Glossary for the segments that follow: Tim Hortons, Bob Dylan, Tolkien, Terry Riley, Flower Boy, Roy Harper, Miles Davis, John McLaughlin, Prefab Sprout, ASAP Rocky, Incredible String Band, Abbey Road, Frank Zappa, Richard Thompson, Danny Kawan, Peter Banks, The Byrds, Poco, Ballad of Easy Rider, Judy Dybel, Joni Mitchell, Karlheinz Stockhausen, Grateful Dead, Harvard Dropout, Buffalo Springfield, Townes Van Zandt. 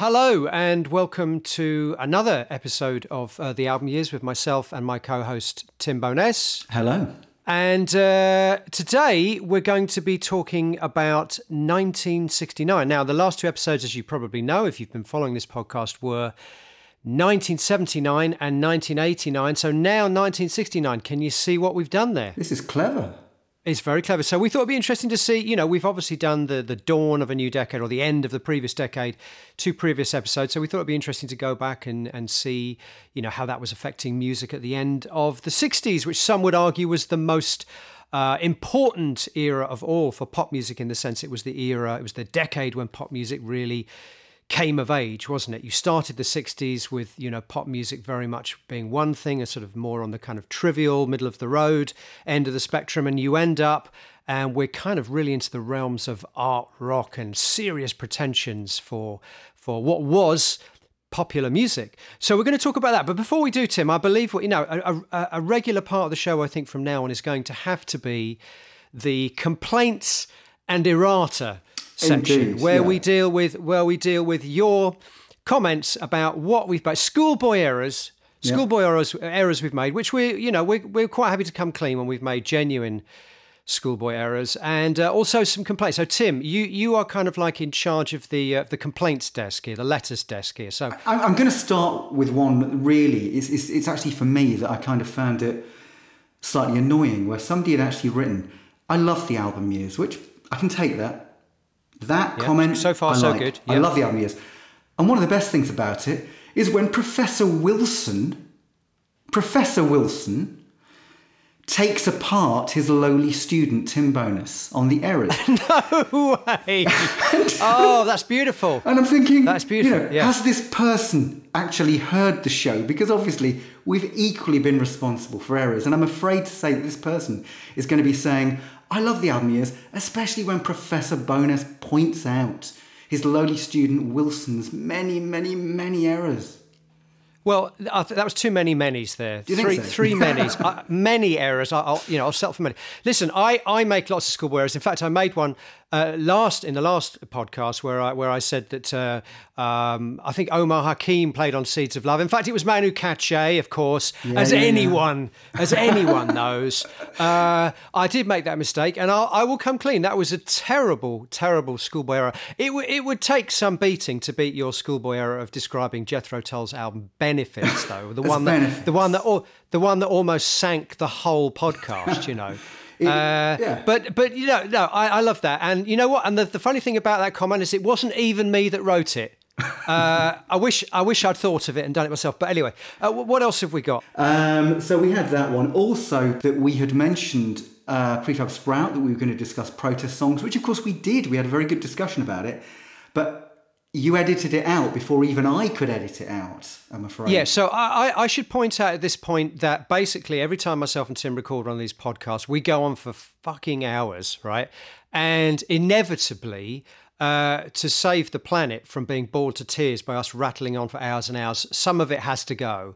Hello and welcome to another episode of The Album Years with myself and my co-host Tim Bowness. Hello. And today we're going to be talking about 1969. Now, the last two episodes, as you probably know, if you've been following this podcast, were 1979 and 1989. So now 1969. Can you see what we've done there? This is clever. It's very clever. So we thought it'd be interesting to see, you know, we've obviously done the dawn of a new decade or the end of the previous decade, two previous episodes. So we thought it'd be interesting to go back and see, you know, how that was affecting music at the end of the 60s, which some would argue was the most important era of all for pop music, in the sense it was the era, it was the decade when pop music really came of age, wasn't it? You started the 60s with, you know, pop music very much being one thing, a sort of more on the kind of trivial, middle of the road, end of the spectrum, and you end up, and we're kind of really into the realms of art rock and serious pretensions for what was popular music. So we're going to talk about that. But before we do, Tim, I believe, what you know, a regular part of the show, I think, from now on is going to have to be the complaints and errata section. Indeed, where we deal with your comments about what we've made, schoolboy errors we've made, which we, you know, we're quite happy to come clean when we've made genuine schoolboy errors, and also some complaints. So Tim, you are kind of like in charge of the complaints desk here, the letters desk here. So I'm going to start with one that really it's actually for me that I kind of found it slightly annoying, where somebody had actually written, "I love the album years," which I can take that. That comment, so far, so good. Yep. I love the album years. And one of the best things about it is when Professor Wilson takes apart his lowly student, Tim Bowness, on the errors. No way! Oh, that's beautiful. And I'm thinking, that's beautiful. You know, yeah. Has this person actually heard the show? Because obviously we've equally been responsible for errors. And I'm afraid to say that this person is going to be saying, I love the album years, especially when Professor Bowness points out his lowly student Wilson's many, many, many errors. Well, that was too many manys there. Do you think so? Three manys. Many errors. I'll settle for many. Listen, I make lots of schoolboy errors. In fact, I made one in the last podcast where I said that I think Omar Hakim played on Seeds of Love. In fact, it was Manu Katché, of course, as anyone knows. I did make that mistake, and I will come clean. That was a terrible, terrible schoolboy error. It would take some beating to beat your schoolboy error of describing Jethro Tull's album Benefits, though the one that almost sank the whole podcast. You know. But you know, no, I love that. And you know what? And the funny thing about that comment is it wasn't even me that wrote it. I wish I'd thought of it and done it myself. But anyway, what else have we got? So we had that one. Also, that we had mentioned Prefab Sprout, that we were going to discuss protest songs, which of course we did. We had a very good discussion about it. But you edited it out before even I could edit it out, I'm afraid. Yeah, so I should point out at this point that basically every time myself and Tim record on these podcasts, we go on for fucking hours, right? And inevitably, to save the planet from being bored to tears by us rattling on for hours and hours, some of it has to go.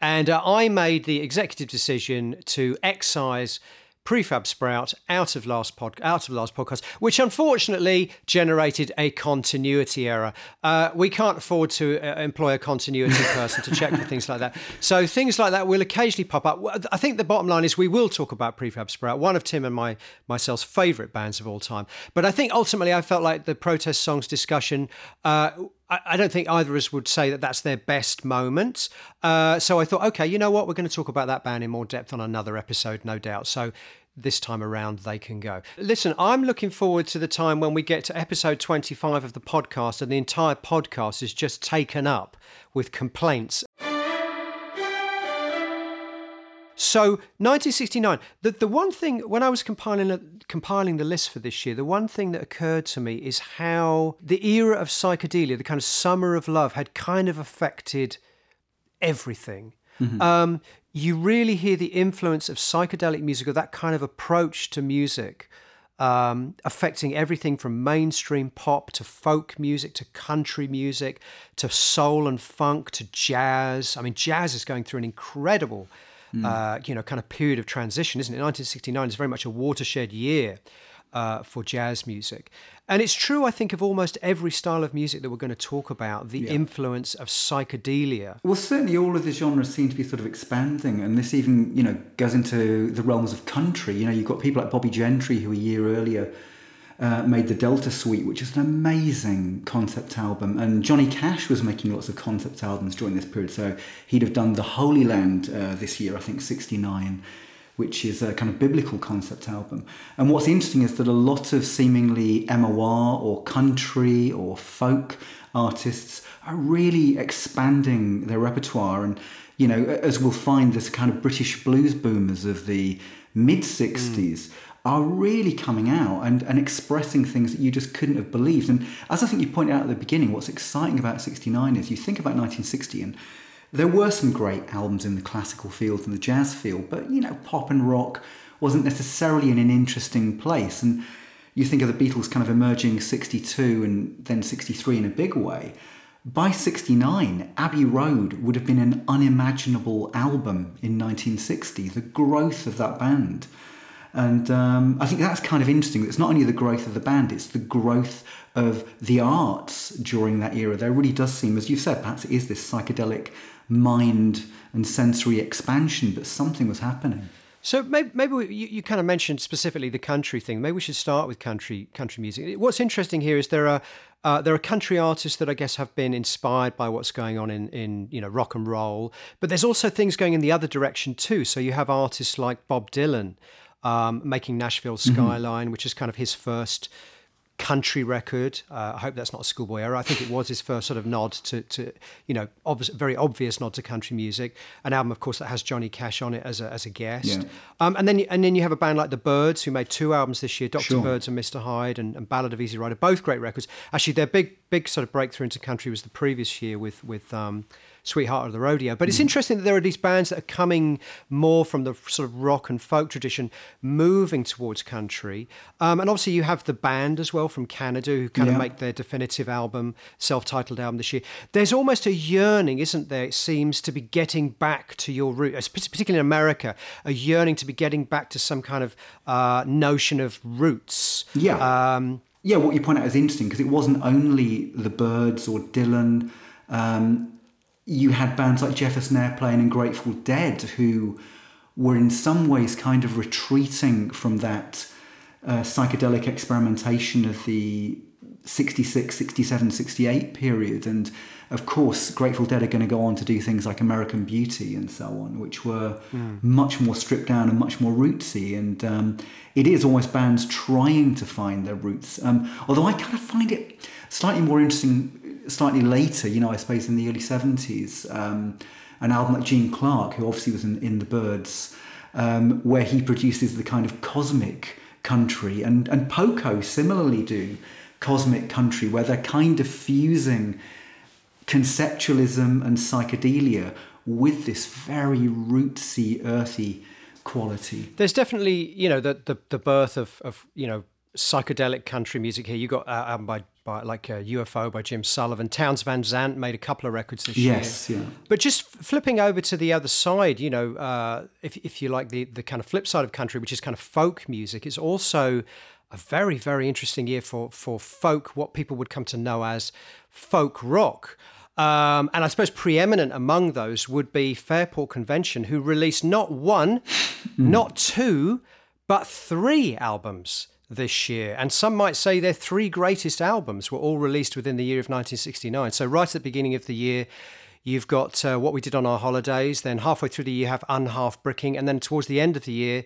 And I made the executive decision to excise Prefab Sprout out of last podcast, which unfortunately generated a continuity error. We can't afford to employ a continuity person to check for things like that. So things like that will occasionally pop up. I think the bottom line is we will talk about Prefab Sprout, one of Tim and myself's favourite bands of all time. But I think ultimately I felt like the protest songs discussion, I don't think either of us would say that that's their best moment. So I thought, okay, you know what? We're going to talk about that band in more depth on another episode, no doubt. So this time around, they can go. Listen, I'm looking forward to the time when we get to episode 25 of the podcast and the entire podcast is just taken up with complaints. So 1969, the one thing, when I was compiling the list for this year, the one thing that occurred to me is how the era of psychedelia, the kind of summer of love, had kind of affected everything. Mm-hmm. You really hear the influence of psychedelic music, or that kind of approach to music, affecting everything from mainstream pop to folk music to country music to soul and funk to jazz. I mean, jazz is going through an incredible kind of period of transition, isn't it? 1969 is very much a watershed year for jazz music. And it's true, I think, of almost every style of music that we're going to talk about, the influence of psychedelia. Well, certainly all of the genres seem to be sort of expanding, and this even, you know, goes into the realms of country. You know, you've got people like Bobbie Gentry, who a year earlier made the Delta Suite, which is an amazing concept album. And Johnny Cash was making lots of concept albums during this period, so he'd have done The Holy Land this year, I think, 1969, which is a kind of biblical concept album. And what's interesting is that a lot of seemingly MOR or country or folk artists are really expanding their repertoire. And, you know, as we'll find, this kind of British blues boomers of the mid-'60s are really coming out and expressing things that you just couldn't have believed. And as I think you pointed out at the beginning, what's exciting about 1969 is you think about 1960 and there were some great albums in the classical field and the jazz field, but, you know, pop and rock wasn't necessarily in an interesting place. And you think of the Beatles kind of emerging 1962 and then 1963 in a big way. By 1969, Abbey Road would have been an unimaginable album in 1960, the growth of that band. And I think that's kind of interesting. It's not only the growth of the band, it's the growth of the arts during that era. There really does seem, as you've said, perhaps it is this psychedelic mind and sensory expansion, but something was happening. So maybe you kind of mentioned specifically the country thing. Maybe we should start with country music. What's interesting here is there are country artists that I guess have been inspired by what's going on in you know, rock and roll, but there's also things going in the other direction too. So you have artists like Bob Dylan making Nashville Skyline, which is kind of his first country record. I hope that's not a schoolboy error. I think it was his first sort of nod to you know, very obvious nod to country music. An album, of course, that has Johnny Cash on it as a guest. Yeah. And then you have a band like The Byrds, who made two albums this year, Dr. Byrds and Mr. Hyde and Ballad of Easy Rider, both great records. Actually, their big sort of breakthrough into country was the previous year with Sweetheart of the Rodeo. But it's interesting that there are these bands that are coming more from the sort of rock and folk tradition, moving towards country. And obviously you have The Band as well from Canada, who kind of make their definitive album, self-titled album this year. There's almost a yearning, isn't there? It seems to be getting back to your roots, particularly in America, a yearning to be getting back to some kind of notion of roots. Yeah. Yeah, what you point out is interesting, because it wasn't only The Byrds or Dylan. You had bands like Jefferson Airplane and Grateful Dead who were in some ways kind of retreating from that psychedelic experimentation of the 66, 67, 68 period. And of course, Grateful Dead are going to go on to do things like American Beauty and so on, which were much more stripped down and much more rootsy. And it is almost bands trying to find their roots. Although I kind of find it slightly more interesting slightly later, you know, I suppose in the early 70s, an album like Gene Clark, who obviously was in The Byrds, where he produces the kind of cosmic country, and Poco similarly do cosmic country, where they're kind of fusing conceptualism and psychedelia with this very rootsy, earthy quality. There's definitely, you know, the birth of you know, psychedelic country music here. You got an album by UFO by Jim Sullivan. Townes Van Zandt made a couple of records this year. Yes, yeah. But just flipping over to the other side, you know, if you like the kind of flip side of country, which is kind of folk music, it's also a very, very interesting year for folk, what people would come to know as folk rock. And I suppose preeminent among those would be Fairport Convention, who released not one, not two, but three albums this year, and some might say their three greatest albums were all released within the year of 1969. So right at the beginning of the year, you've got What We Did on Our Holidays, then halfway through the year you have Unhalfbricking, and then towards the end of the year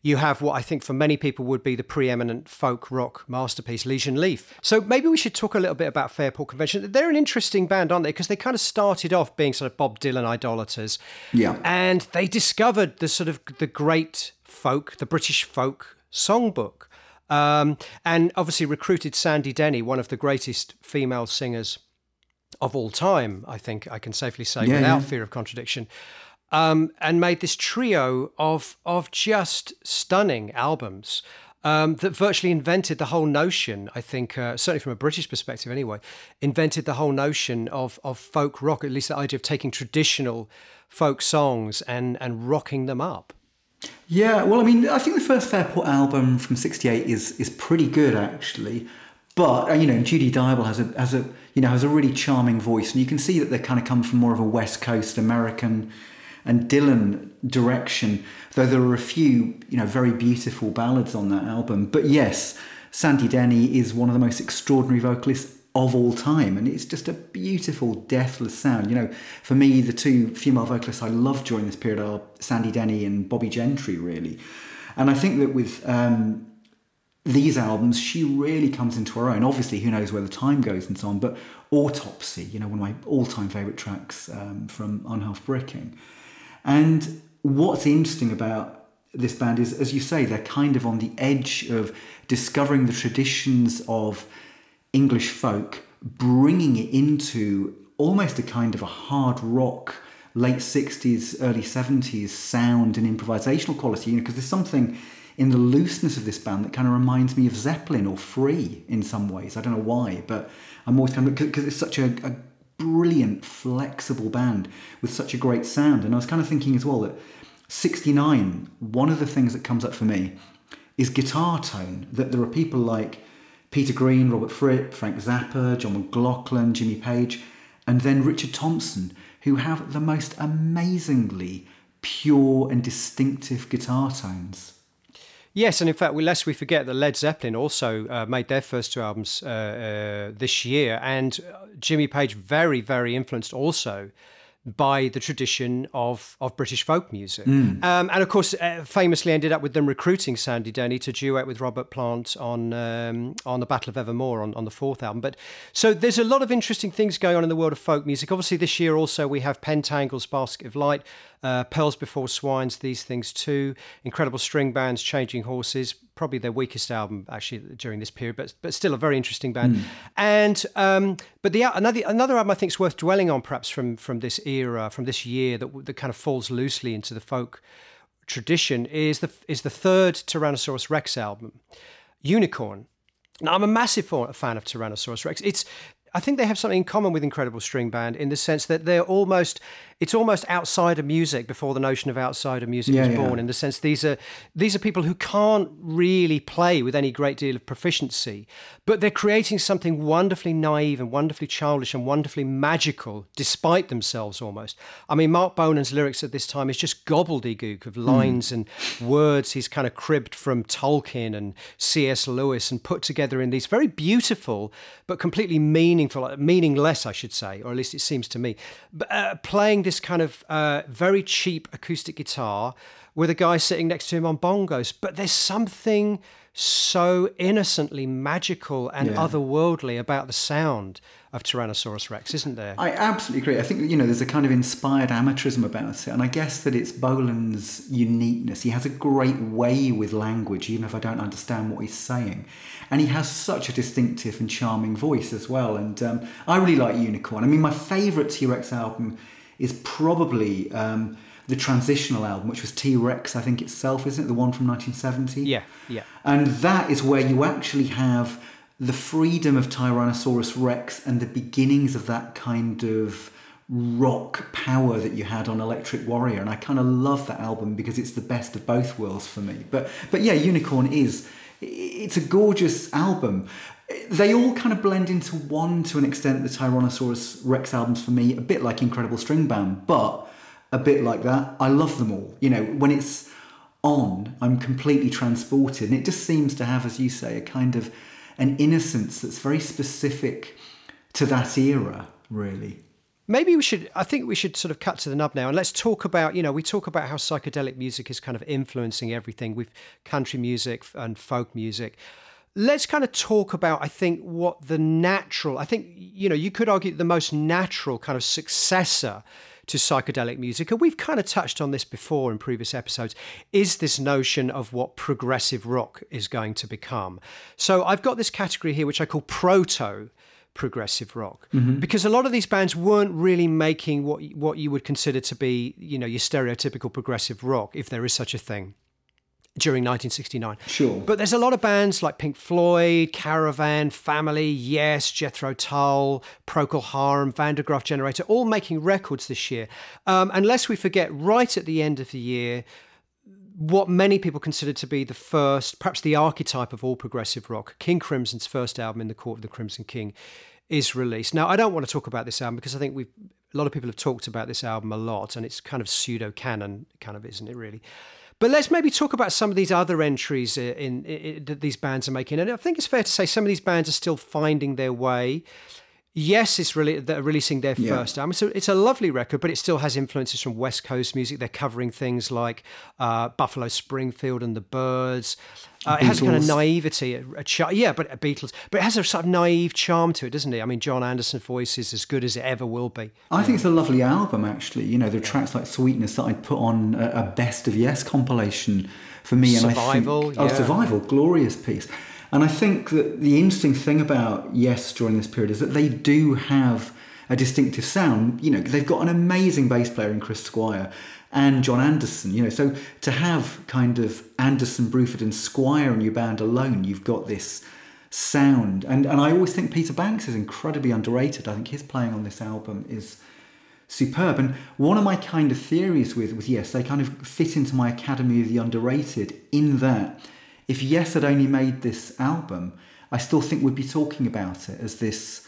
you have what I think for many people would be the preeminent folk rock masterpiece, Liege and Leaf. So maybe we should talk a little bit about Fairport Convention. They're an interesting band, aren't they? Because they kind of started off being sort of Bob Dylan idolaters. Yeah. And they discovered the sort of the great folk, the British folk songbook. And obviously recruited Sandy Denny, one of the greatest female singers of all time, I think I can safely say, without fear of contradiction, and made this trio of just stunning albums that virtually invented the whole notion, I think, certainly from a British perspective anyway, invented the whole notion of folk rock, at least the idea of taking traditional folk songs and rocking them up. Yeah, well, I mean, I think the first Fairport album from '68 is pretty good actually, but you know, Judy Dybel has a really charming voice, and you can see that they kind of come from more of a West Coast American and Dylan direction. Though there are a few, you know, very beautiful ballads on that album. But yes, Sandy Denny is one of the most extraordinary vocalists of all time, and it's just a beautiful, deathless sound. You know, for me, the two female vocalists I love during this period are Sandy Denny and Bobbie Gentry, really. And I think that with these albums, she really comes into her own. Obviously, who knows where the time goes and so on, but Autopsy, you know, one of my all-time favourite tracks from Unhalfbricking. And what's interesting about this band is, as you say, they're kind of on the edge of discovering the traditions of English folk, bringing it into almost a kind of a hard rock, late 60s, early 70s sound and improvisational quality, you know, because there's something in the looseness of this band that kind of reminds me of Zeppelin or Free in some ways. I don't know why, but I'm always kind of, because it's such a brilliant, flexible band with such a great sound. And I was kind of thinking as well that 69, one of the things that comes up for me is guitar tone, that there are people like Peter Green, Robert Fripp, Frank Zappa, John McLaughlin, Jimmy Page, and then Richard Thompson, who have the most amazingly pure and distinctive guitar tones. Yes, and in fact, lest we forget that Led Zeppelin also made their first two albums this year, and Jimmy Page very, very influenced also by the tradition of British folk music. Mm. And of course, famously ended up with them recruiting Sandy Denny to duet with Robert Plant on The Battle of Evermore on the fourth album. But so there's a lot of interesting things going on in the world of folk music. Obviously, this year also we have Pentangle's Basket of Light, Pearls Before Swine's These Things Too, Incredible String Band's Changing Horses, probably their weakest album actually during this period, but still a very interesting band. Mm. And but the another album I think is worth dwelling on, perhaps from this era, from this year, that kind of falls loosely into the folk tradition, is the third Tyrannosaurus Rex album, Unicorn. Now, I'm a massive fan of Tyrannosaurus Rex. I think they have something in common with Incredible String Band in the sense that it's almost outsider music before the notion of outsider music was born. In the sense these are people who can't really play with any great deal of proficiency, but they're creating something wonderfully naive and wonderfully childish and wonderfully magical, despite themselves almost. I mean, Mark Bolan's lyrics at this time is just gobbledygook of lines and words he's kind of cribbed from Tolkien and C.S. Lewis and put together in these very beautiful but completely meaningless, I should say, or at least it seems to me, playing this kind of very cheap acoustic guitar with a guy sitting next to him on bongos. But there's something so innocently magical and otherworldly about the sound of Tyrannosaurus Rex, isn't there? I absolutely agree. I think, you know, there's a kind of inspired amateurism about it. And I guess that it's Bolan's uniqueness. He has a great way with language, even if I don't understand what he's saying. And he has such a distinctive and charming voice as well. And I really like Unicorn. I mean, my favourite T-Rex album is probably the transitional album, which was T-Rex, I think itself, isn't it? The one from 1970? Yeah, yeah. And that is where you actually have the freedom of Tyrannosaurus Rex and the beginnings of that kind of rock power that you had on Electric Warrior. And I kind of love that album because it's the best of both worlds for me. But yeah, Unicorn it's a gorgeous album. They all kind of blend into one to an extent, the Tyrannosaurus Rex albums for me, a bit like Incredible String Band, but a bit like that. I love them all. You know, when it's on, I'm completely transported. And it just seems to have, as you say, a kind of an innocence that's very specific to that era, really. Maybe I think we should sort of cut to the nub now, and let's talk about, you know, we talk about how psychedelic music is kind of influencing everything with country music and folk music. Let's kind of talk about, I think, what the natural, I think, you know, you could argue the most natural kind of successor to psychedelic music, and we've kind of touched on this before in previous episodes, is this notion of what progressive rock is going to become. So I've got this category here, which I call proto-progressive rock, because a lot of these bands weren't really making what you would consider to be, you know, your stereotypical progressive rock, if there is such a thing, during 1969. Sure. But there's a lot of bands like Pink Floyd, Caravan, Family, Yes, Jethro Tull, Procol Harum, Van der Graaf Generator, all making records this year. And lest we forget, right at the end of the year, what many people consider to be the first, perhaps the archetype of all progressive rock, King Crimson's first album, In the Court of the Crimson King, is released. Now, I don't want to talk about this album because I think a lot of people have talked about this album a lot, and it's kind of pseudo-canon, kind of, isn't it, really? But let's maybe talk about some of these other entries that these bands are making. And I think it's fair to say some of these bands are still finding their way. Yes, it's they're releasing their first album. So it's a lovely record, but it still has influences from West Coast music. They're covering things like Buffalo Springfield and the Byrds. It has a kind of naivety, Beatles. But it has a sort of naive charm to it, doesn't it? I mean, John Anderson's voice is as good as it ever will be. I think it's a lovely album, actually. You know, there are tracks like Sweetness that I'd put on a Best of Yes compilation for me. Survival, glorious piece. And I think that the interesting thing about Yes during this period is that they do have a distinctive sound. You know, they've got an amazing bass player in Chris Squire and John Anderson, you know. So to have kind of Anderson, Bruford and Squire in your band alone, you've got this sound. And I always think Peter Banks is incredibly underrated. I think his playing on this album is superb. And one of my kind of theories with Yes, they kind of fit into my Academy of the Underrated in that if Yes had only made this album, I still think we'd be talking about it as this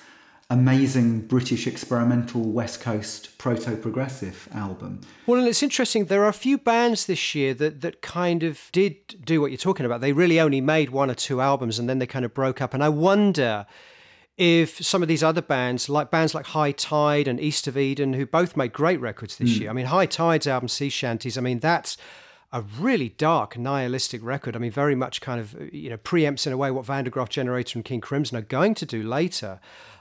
amazing British experimental West Coast proto-progressive album. Well, and it's interesting, there are a few bands this year that kind of did do what you're talking about. They really only made one or two albums and then they kind of broke up. And I wonder if some of these other bands like High Tide and East of Eden, who both made great records this year. I mean, High Tide's album, Sea Shanties, I mean, that's a really dark, nihilistic record. I mean, very much kind of, you know, preempts in a way what Van der Graaf Generator and King Crimson are going to do later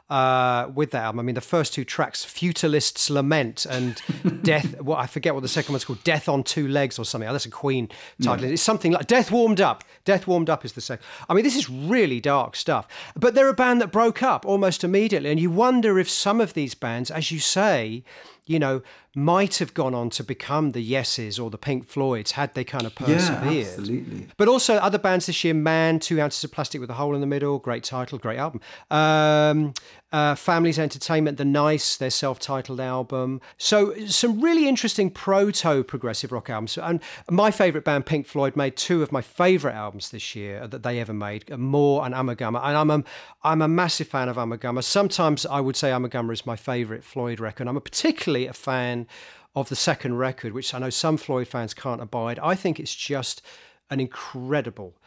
with that album. I mean, the first two tracks, Futilist's Lament and Death, I forget what the second one's called, Death on Two Legs or something. Oh, that's a Queen title. Yeah. It's something like Death Warmed Up. Death Warmed Up is the second. I mean, this is really dark stuff. But they're a band that broke up almost immediately. And you wonder if some of these bands, as you say, you know, might have gone on to become the Yeses or the Pink Floyds had they kind of persevered. Yeah, absolutely. But also other bands this year, Man, 2 Ounces of Plastic with a Hole in the Middle, great title, great album. Family's Entertainment, The Nice, their self-titled album. So some really interesting proto-progressive rock albums. And my favourite band, Pink Floyd, made two of my favourite albums this year that they ever made, More and Umagumma. And I'm a massive fan of Umagumma. Sometimes I would say Umagumma is my favourite Floyd record. I'm particularly a fan of the second record, which I know some Floyd fans can't abide. I think it's just an incredible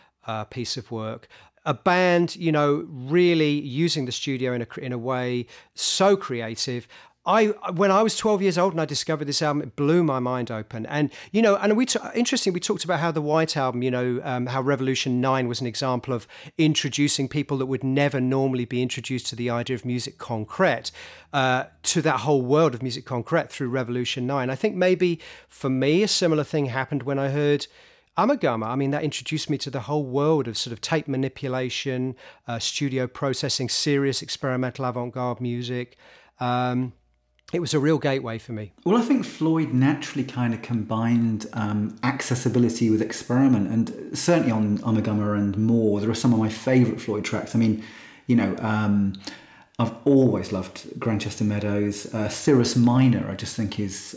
piece of work. A band, you know, really using the studio in a way so creative. When I was 12 years old and I discovered this album, it blew my mind open. And, you know, and interesting, we talked about how the White Album, you know, how Revolution 9 was an example of introducing people that would never normally be introduced to the idea of music concrete, to that whole world of music concrete through Revolution 9. I think maybe for me, a similar thing happened when I heard Umagumma. I mean, that introduced me to the whole world of sort of tape manipulation, studio processing, serious experimental avant-garde music. It was a real gateway for me. Well, I think Floyd naturally kind of combined accessibility with experiment, and certainly on Umagumma and More, there are some of my favourite Floyd tracks. I mean, you know, I've always loved Grantchester Meadows. Cirrus Minor, I just think is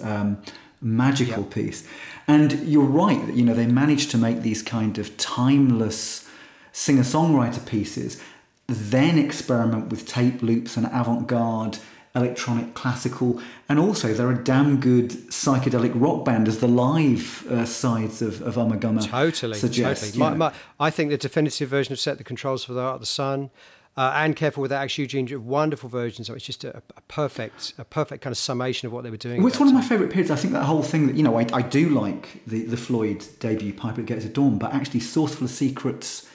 magical piece. And you're right that, you know, they managed to make these kind of timeless singer-songwriter pieces, then experiment with tape loops and avant-garde electronic classical, and also they're a damn good psychedelic rock band, as the live sides of Umagumma suggest. Totally. I think the definitive version of Set the Controls for the Art of the Sun, and Careful With That Axe, Eugene, wonderful versions. So it's just a perfect kind of summation of what they were doing. Well, it's one of my favourite periods. I think that whole thing that, you know, I do like the Floyd debut, Piper at the Gates of Dawn, but actually Sourceful of Secrets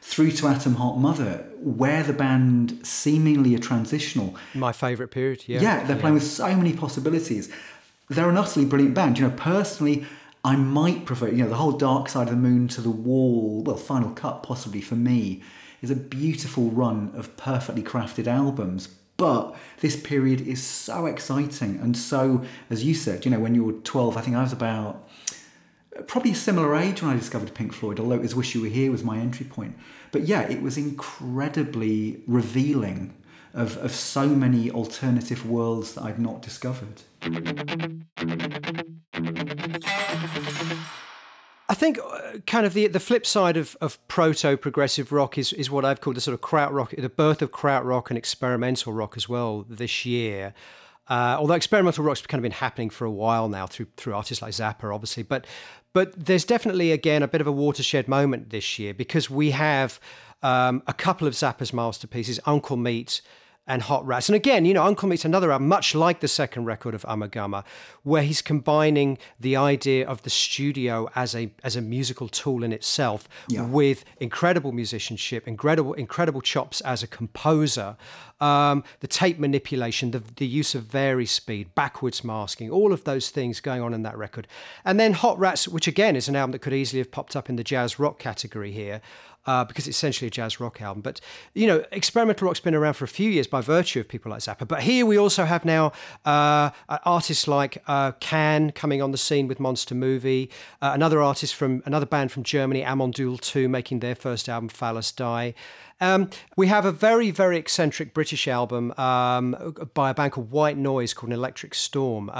through to Atom Heart Mother, where the band seemingly a transitional. My favourite period, yeah. Yeah, they're playing with so many possibilities. They're an utterly brilliant band. You know, personally, I might prefer, you know, the whole Dark Side of the Moon to the Wall, well, Final Cut possibly for me, is a beautiful run of perfectly crafted albums. But this period is so exciting. And so, as you said, you know, when you were 12, I think I was about probably a similar age when I discovered Pink Floyd, although it was Wish You Were Here was my entry point. But yeah, it was incredibly revealing of so many alternative worlds that I'd not discovered. I think kind of the flip side of proto-progressive rock is what I've called the sort of krautrock, the birth of krautrock and experimental rock as well this year. Although experimental rock's kind of been happening for a while now through artists like Zappa, obviously. But there's definitely, again, a bit of a watershed moment this year because we have a couple of Zappa's masterpieces, Uncle Meat and Hot Rats. And again, you know, Uncle Meat's another album, much like the second record of Umagumma, where he's combining the idea of the studio as a musical tool in itself with incredible musicianship, incredible chops as a composer, the tape manipulation, the use of vari-speed, backwards masking, all of those things going on in that record. And then Hot Rats, which again is an album that could easily have popped up in the jazz rock category here, because it's essentially a jazz rock album. But, you know, experimental rock's been around for a few years by virtue of people like Zappa. But here we also have now artists like Can coming on the scene with Monster Movie, another band from Germany, Amondoul 2, making their first album, Phallus Die. We have a very, very eccentric British album by a band called White Noise called An Electric Storm,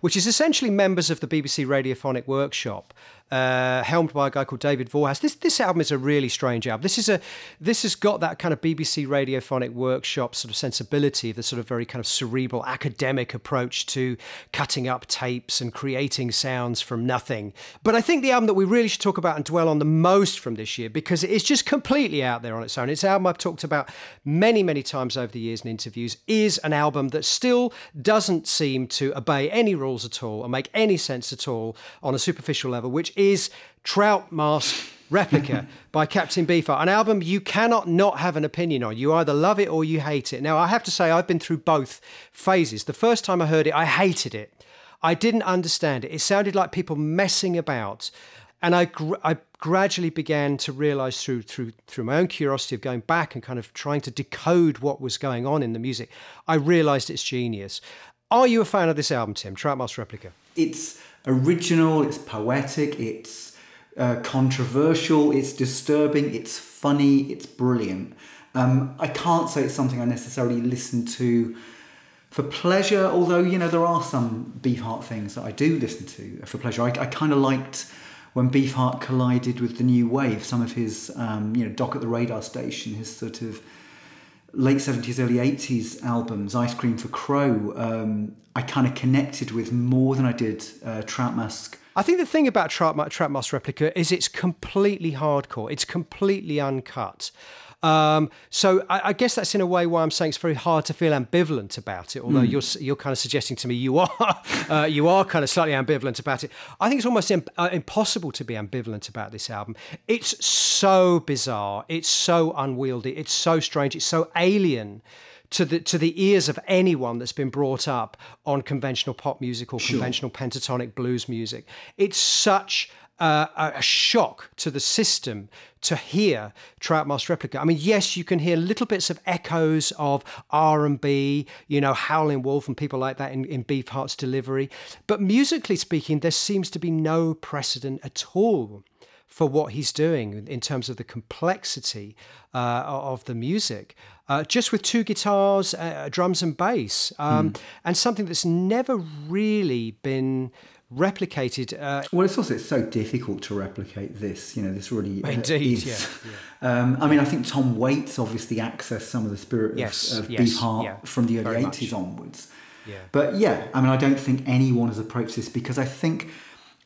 which is essentially members of the BBC Radiophonic Workshop, helmed by a guy called David Voorhaus. This album is a really strange album. This has got that kind of BBC Radiophonic Workshop sort of sensibility, the sort of very kind of cerebral academic approach to cutting up tapes and creating sounds from nothing. But I think the album that we really should talk about and dwell on the most from this year, because it's just completely out there on its own. It's an album I've talked about many, many times over the years in interviews, is an album that still doesn't seem to obey any rules at all or make any sense at all on a superficial level, which is Trout Mask Replica by Captain Beefheart, an album you cannot not have an opinion on. You either love it or you hate it. Now, I have to say I've been through both phases. The first time I heard it, I hated it. I didn't understand it. It sounded like people messing about. And I gradually began to realise through my own curiosity of going back and kind of trying to decode what was going on in the music, I realised it's genius. Are you a fan of this album, Tim, Trout Mask Replica? It's original, it's poetic, it's controversial, it's disturbing, it's funny, it's brilliant. I can't say it's something I necessarily listen to for pleasure, although, you know, there are some Beefheart things that I do listen to for pleasure. I kind of liked when Beefheart collided with the new wave, some of his, Doc at the Radar Station, his sort of late 70s, early 80s albums, Ice Cream for Crow, I kind of connected with more than I did Trout Mask. I think the thing about Trout Mask Replica is it's completely hardcore. It's completely uncut. So I guess that's in a way why I'm saying it's very hard to feel ambivalent about it, although you're kind of suggesting to me you are kind of slightly ambivalent about it. I think it's almost impossible to be ambivalent about this album. It's so bizarre. It's so unwieldy. It's so strange. It's so alien to the ears of anyone that's been brought up on conventional pop music or conventional pentatonic blues music. It's such a shock to the system to hear Trout Mask Replica. I mean, yes, you can hear little bits of echoes of R&B, you know, Howlin' Wolf and people like that in Beefheart's delivery. But musically speaking, there seems to be no precedent at all for what he's doing in terms of the complexity of the music. Just with two guitars, drums and bass, and something that's never really been replicated. Well, it's so difficult to replicate this. You know, this really indeed. Is. Yeah. I mean, I think Tom Waits obviously accessed some of the spirit of Beefheart from the early 80s onwards. Yeah. But yeah, I mean, I don't think anyone has approached this because I think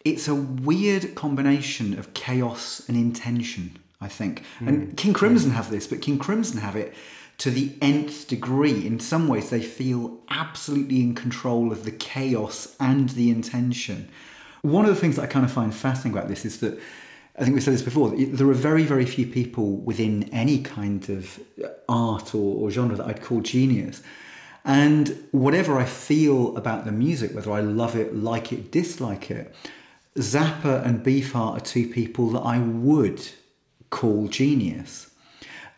it's a weird combination of chaos and intention. I think, and King Crimson have this, but King Crimson have it to the nth degree. In some ways, they feel absolutely in control of the chaos and the intention. One of the things that I kind of find fascinating about this is that, I think we said this before, there are very, very few people within any kind of art or genre that I'd call genius. And whatever I feel about the music, whether I love it, like it, dislike it, Zappa and Beefheart are two people that I would call genius.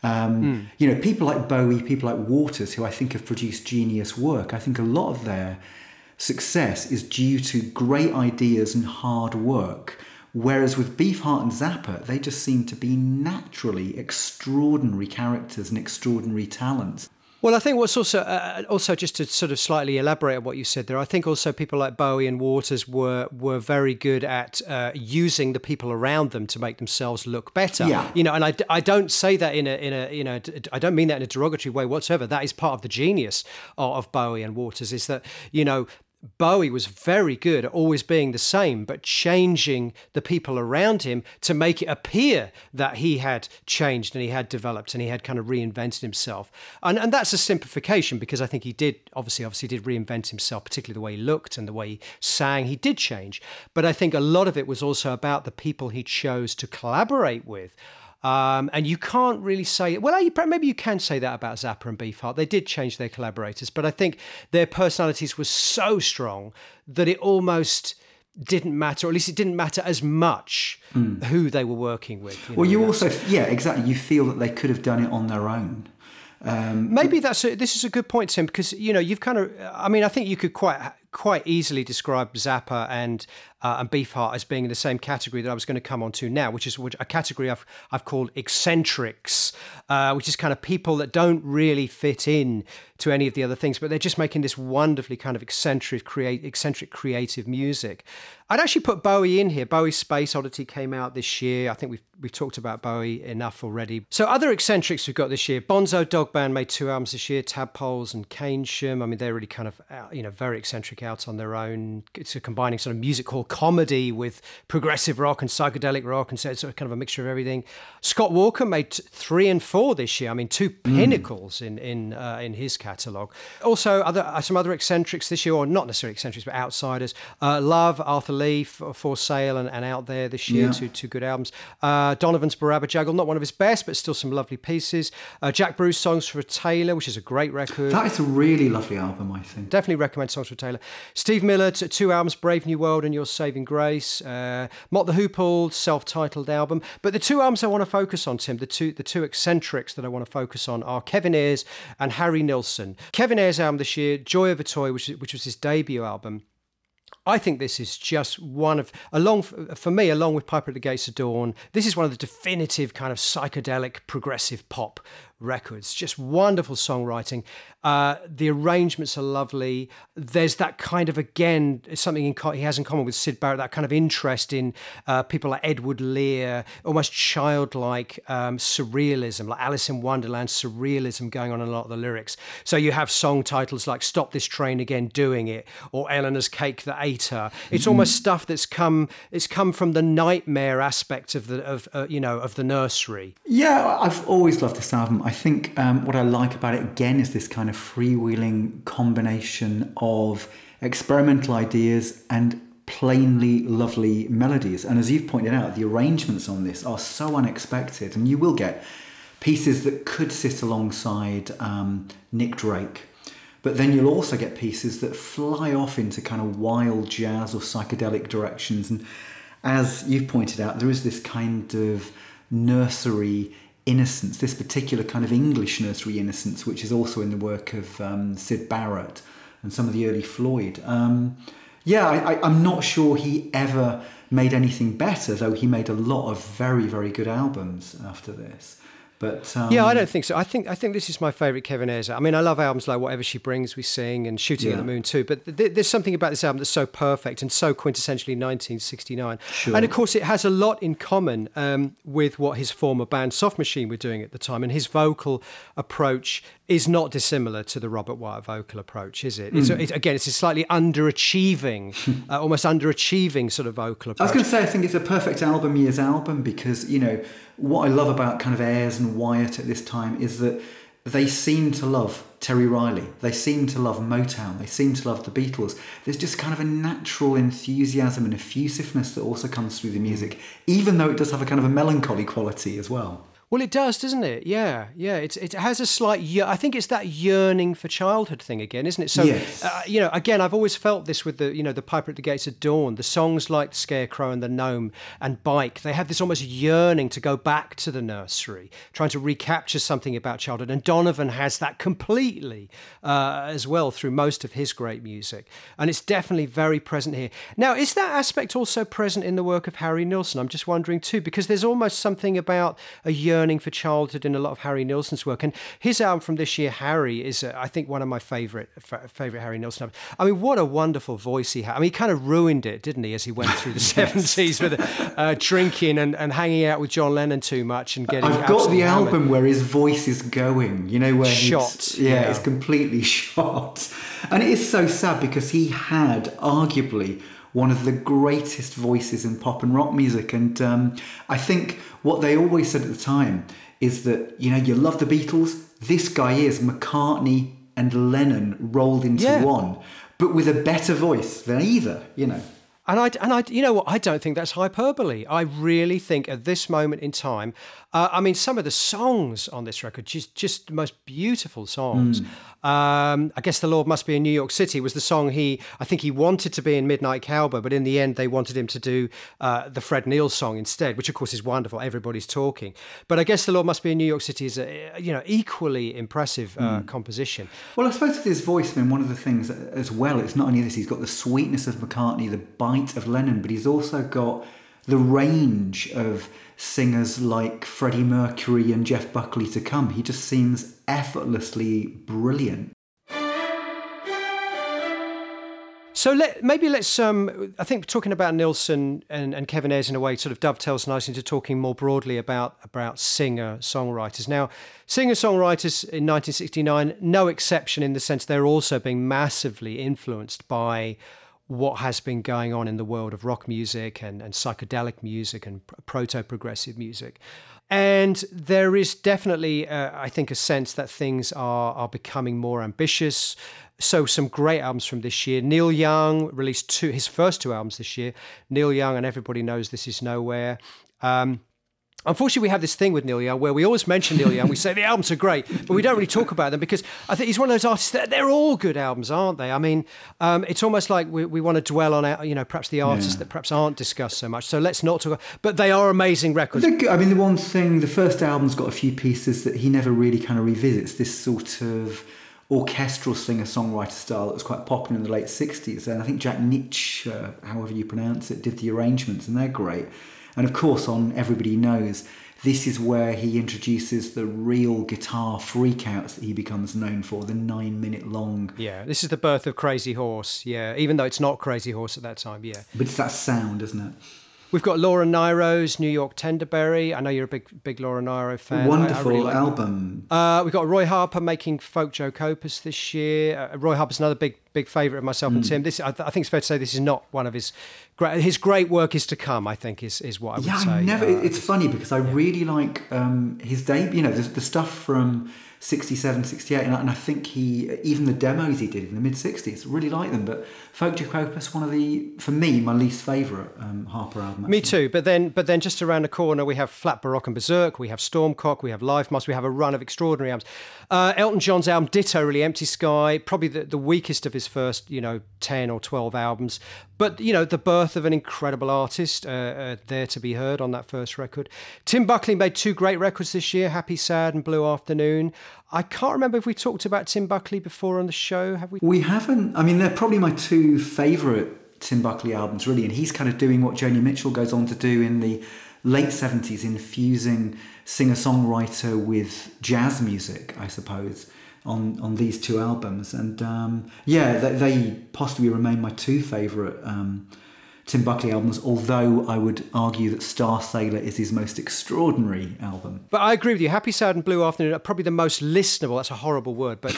You know, people like Bowie, people like Waters, who I think have produced genius work. I think a lot of their success is due to great ideas and hard work. Whereas with Beefheart and Zappa, they just seem to be naturally extraordinary characters and extraordinary talents. Well, I think what's also just to sort of slightly elaborate on what you said there, I think also people like Bowie and Waters were very good at using the people around them to make themselves look better. Yeah. You know, and I don't say that I don't mean that in a derogatory way whatsoever. That is part of the genius of Bowie and Waters, is that, you know, Bowie was very good at always being the same, but changing the people around him to make it appear that he had changed and he had developed and he had kind of reinvented himself. And that's a simplification, because I think he did, obviously did reinvent himself, particularly the way he looked and the way he sang. He did change. But I think a lot of it was also about the people he chose to collaborate with. And you can't really say, well, maybe you can say that about Zappa and Beefheart. They did change their collaborators, but I think their personalities were so strong that it almost didn't matter, or at least it didn't matter as much who they were working with. You feel that they could have done it on their own. Maybe this is a good point, Tim, because, you know, you've kind of, I mean, I think you could quite easily describe Zappa and Beefheart as being in the same category that I was going to come on to now, which is a category I've called eccentrics, which is kind of people that don't really fit in to any of the other things, but they're just making this wonderfully kind of eccentric creative music. I'd actually put Bowie in here. Bowie's Space Oddity came out this year. I think we've talked about Bowie enough already. So other eccentrics we've got this year: Bonzo Dog Band made 2 albums this year, Tadpoles and Keynsham. I mean, they're really kind of, you know, very eccentric out on their own. It's a combining sort of music hall comedy with progressive rock and psychedelic rock, and so it's kind of a mixture of everything. Scott Walker made 3 and 4 this year. I mean, 2 pinnacles in his catalogue. Also, some other eccentrics this year, or not necessarily eccentrics, but outsiders. Love, Arthur Lee, For Sale, and Out There this year, two good albums. Donovan's Barabba Jaggle, not one of his best, but still some lovely pieces. Jack Bruce, Songs for a Tailor, which is a great record. That is a really lovely album, I think. Definitely recommend Songs for a Tailor. Steve Miller, 2 albums, Brave New World and Your Saving Grace. Mott the Hoople, self-titled album. But the 2 albums I want to focus on, Tim, the two eccentrics that I want to focus on, are Kevin Ayers and Harry Nilsson. Kevin Ayers' album this year, Joy of a Toy, which was his debut album. I think this is just one of, along with Piper at the Gates of Dawn, this is one of the definitive kind of psychedelic progressive pop records. Just wonderful songwriting. The arrangements are lovely. There's that kind of, again, something he has in common with Syd Barrett, that kind of interest in people like Edward Lear, almost childlike surrealism, like Alice in Wonderland surrealism going on in a lot of the lyrics. So you have song titles like Stop This Train Again Doing It, or Eleanor's Cake That Ate Her. It's almost stuff that's come from the nightmare aspect of the nursery. Yeah, I've always loved this album. I think what I like about it, again, is this kind of freewheeling combination of experimental ideas and plainly lovely melodies. And as you've pointed out, the arrangements on this are so unexpected. And you will get pieces that could sit alongside Nick Drake, but then you'll also get pieces that fly off into kind of wild jazz or psychedelic directions. And as you've pointed out, there is this kind of nursery innocence, this particular kind of English nursery innocence, which is also in the work of Syd Barrett and some of the early Floyd. I'm not sure he ever made anything better, though he made a lot of very, very good albums after this. But, I don't think so. I think this is my favourite Kevin Ayers. I mean, I love albums like Whatever She Brings, We Sing, and Shooting at the Moon too. But there's something about this album that's so perfect and so quintessentially 1969. Sure. And of course, it has a lot in common with what his former band Soft Machine were doing at the time. And his vocal approach is not dissimilar to the Robert Wyatt vocal approach, is it? It's a slightly underachieving, almost underachieving sort of vocal approach. I was going to say, I think it's a perfect album year's album, because, you know, what I love about kind of Ayers and Wyatt at this time is that they seem to love Terry Riley. They seem to love Motown. They seem to love the Beatles. There's just kind of a natural enthusiasm and effusiveness that also comes through the music, even though it does have a kind of a melancholy quality as well. Well, it does, doesn't it? Yeah. It has a slight... I think it's that yearning for childhood thing again, isn't it? So, yes. You know, again, I've always felt this with the Piper at the Gates of Dawn. The songs like The Scarecrow and The Gnome and Bike, they have this almost yearning to go back to the nursery, trying to recapture something about childhood. And Donovan has that completely as well through most of his great music. And it's definitely very present here. Now, is that aspect also present in the work of Harry Nilsson? I'm just wondering too, because there's almost something about a yearning yearning for childhood in a lot of Harry Nilsson's work. And his album from this year, Harry, is I think one of my favorite Harry Nilsson albums. I mean, what a wonderful voice he had. I mean, he kind of ruined it, didn't he, as he went through the 70s with drinking and hanging out with John Lennon too much and getting. I've got the album where his voice is going, you know, where shot. Yeah, it's completely shot. And it is so sad because he had arguably one of the greatest voices in pop and rock music. And I think what they always said at the time is that, you know, you love the Beatles. This guy is McCartney and Lennon rolled into one, but with a better voice than either, you know. And I, you know what? I don't think that's hyperbole. I really think at this moment in time, I mean, some of the songs on this record, just the most beautiful songs. I guess The Lord Must Be in New York City was the song I think he wanted to be in Midnight Cowboy, but in the end they wanted him to do the Fred Neil song instead, which of course is wonderful. Everybody's talking. But I guess The Lord Must Be in New York City is a, you know, equally impressive composition. Well, I suppose with his voice, I mean, one of the things as well, it's not only this, he's got the sweetness of McCartney, the of Lennon, but he's also got the range of singers like Freddie Mercury and Jeff Buckley to come. He just seems effortlessly brilliant. So let's. I think talking about Nilsson and Kevin Ayers in a way sort of dovetails nicely into talking more broadly about singer-songwriters. Now, singer-songwriters in 1969, no exception in the sense they're also being massively influenced by what has been going on in the world of rock music and psychedelic music and proto-progressive music. And there is definitely, I think, a sense that things are becoming more ambitious. So some great albums from this year. Neil Young released his first two albums this year. Neil Young and Everybody Knows This Is Nowhere. Unfortunately, we have this thing with Neil Young where we always mention Neil Young. We say the albums are great, but we don't really talk about them because I think he's one of those artists that they're all good albums, aren't they? I mean, it's almost like we want to dwell on, you know, perhaps the artists that perhaps aren't discussed so much. So let's not talk. But they are amazing records. I mean, the one thing, the first album's got a few pieces that he never really kind of revisits. This sort of orchestral singer-songwriter style that was quite popular in the late 60s. And I think Jack Nitsch, however you pronounce it, did the arrangements, and they're great. And of course, on Everybody Knows, this is where he introduces the real guitar freakouts that he becomes known for, the 9-minute long. Yeah, this is the birth of Crazy Horse, yeah, even though it's not Crazy Horse at that time, yeah. But it's that sound, isn't it? We've got Laura Nyro's New York Tenderberry. I know you're a big Laura Nyro fan. Wonderful really like album. We've got Roy Harper making Folk Joke Opus this year. Roy Harper's another big favourite of myself and Tim. This, I think it's fair to say this is not one of his... His great work is to come, I think, is what I would say. It's funny because I really like his debut, you know, the stuff from 67, 68, and I think even the demos he did in the mid-60s, really like them, but Folk Joke Opus, one of my least favourite Harper album. Actually. Me too, but then just around the corner we have Flat Baroque and Berserk, we have Stormcock, we have Life Must, we have a run of extraordinary albums. Elton John's album Ditto, really Empty Sky, probably the weakest of his first, you know, 10 or 12 albums, but, you know, the birth of an incredible artist there to be heard on that first record. Tim Buckley made two great records this year, Happy Sad and Blue Afternoon. I can't remember if we talked about Tim Buckley before on the show, have we? We haven't. I mean, they're probably my two favourite Tim Buckley albums, really, and he's kind of doing what Joni Mitchell goes on to do in the late 70s, infusing singer-songwriter with jazz music, I suppose, on these two albums. And they possibly remain my two favourite Tim Buckley albums, although I would argue that Star Sailor is his most extraordinary album. But I agree with you. Happy Sad and Blue Afternoon are probably the most listenable, that's a horrible word, but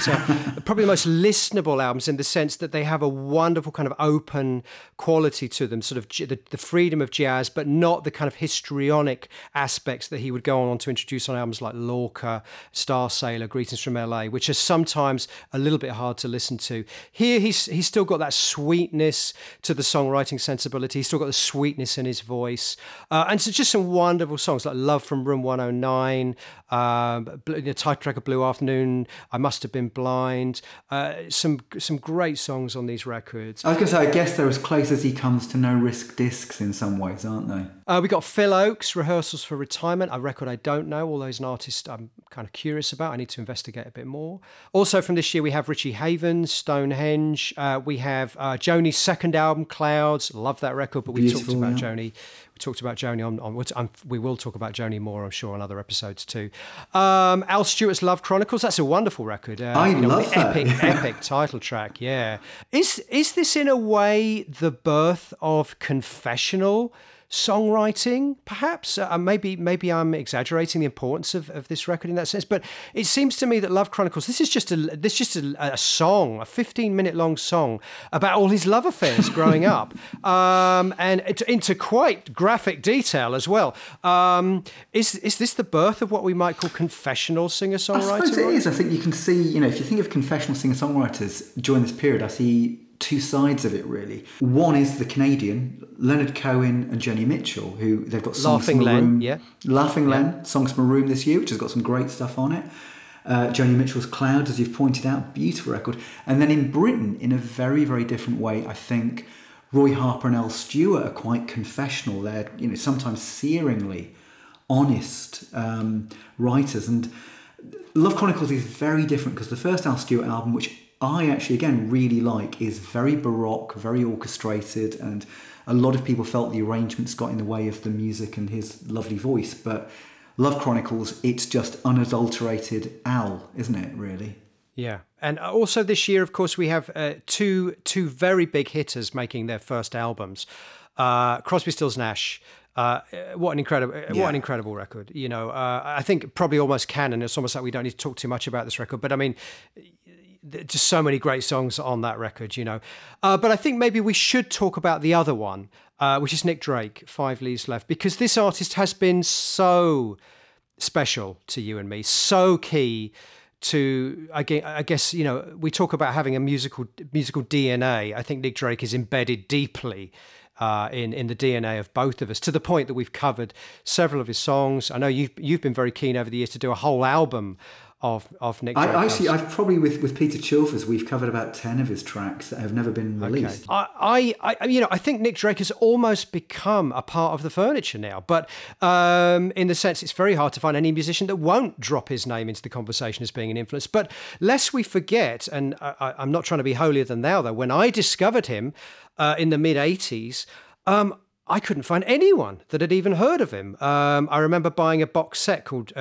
probably the most listenable albums in the sense that they have a wonderful kind of open quality to them, sort of the freedom of jazz, but not the kind of histrionic aspects that he would go on to introduce on albums like Lorca, Star Sailor, Greetings from LA, which are sometimes a little bit hard to listen to. Here he's still got that sweetness to the songwriting sensibility. He's still got the sweetness in his voice. And so just some wonderful songs like Love from Room 109, the title track of Blue Afternoon, I Must Have Been Blind, some great songs on these records. I was going to say, I guess they're as close as he comes to No Risk Discs in some ways, aren't they? We got Phil Oakes, Rehearsals for Retirement, a record I don't know, although he's an artist I'm kind of curious about. I need to investigate a bit more. Also from this year, we have Richie Havens, Stonehenge. We have Joni's second album, Clouds. Love that record, but we talked about Joni. We talked about Joni on we will talk about Joni more, I'm sure, on other episodes too. Al Stewart's Love Chronicles, that's a wonderful record. I love that. Epic title track, yeah. Is this in a way the birth of confessional songwriting, perhaps? Maybe I'm exaggerating the importance of this record in that sense, but it seems to me that Love Chronicles, this is just a song, a 15-minute long song about all his love affairs growing up, and into quite graphic detail as well. Is this the birth of what we might call confessional singer-songwriting? I suppose it is. I think you can see, if you think of confessional singer-songwriters during this period, I see two sides of it, really. One is the Canadian, Leonard Cohen and Joni Mitchell, who they've got songs from Room. Yeah. Laughing Len, songs from Room this year, which has got some great stuff on it. Joni Mitchell's Clouds, as you've pointed out, beautiful record. And then in Britain, in a very, very different way, I think Roy Harper and Al Stewart are quite confessional. They're, sometimes searingly honest writers. And Love Chronicles is very different because the first Al Stewart album, which I actually, again, really like, is very baroque, very orchestrated, and a lot of people felt the arrangements got in the way of the music and his lovely voice. But Love Chronicles, it's just unadulterated Al, isn't it, really? Yeah. And also this year, of course, we have two very big hitters making their first albums. Crosby, Stills, Nash. What an incredible record. I think probably almost canon. It's almost like we don't need to talk too much about this record. But I mean, just so many great songs on that record, But I think maybe we should talk about the other one, which is Nick Drake, Five Leaves Left, because this artist has been so special to you and me, so key to, I guess, we talk about having a musical DNA. I think Nick Drake is embedded deeply in the DNA of both of us, to the point that we've covered several of his songs. I know you've been very keen over the years to do a whole album of Nick Drake. I've probably with Peter Chilvers, we've covered about 10 of his tracks that have never been released. Okay. I think Nick Drake has almost become a part of the furniture now, but in the sense it's very hard to find any musician that won't drop his name into the conversation as being an influence. But lest we forget, and I'm not trying to be holier than thou, though, when I discovered him in the mid-'80s, I couldn't find anyone that had even heard of him. I remember buying a box set called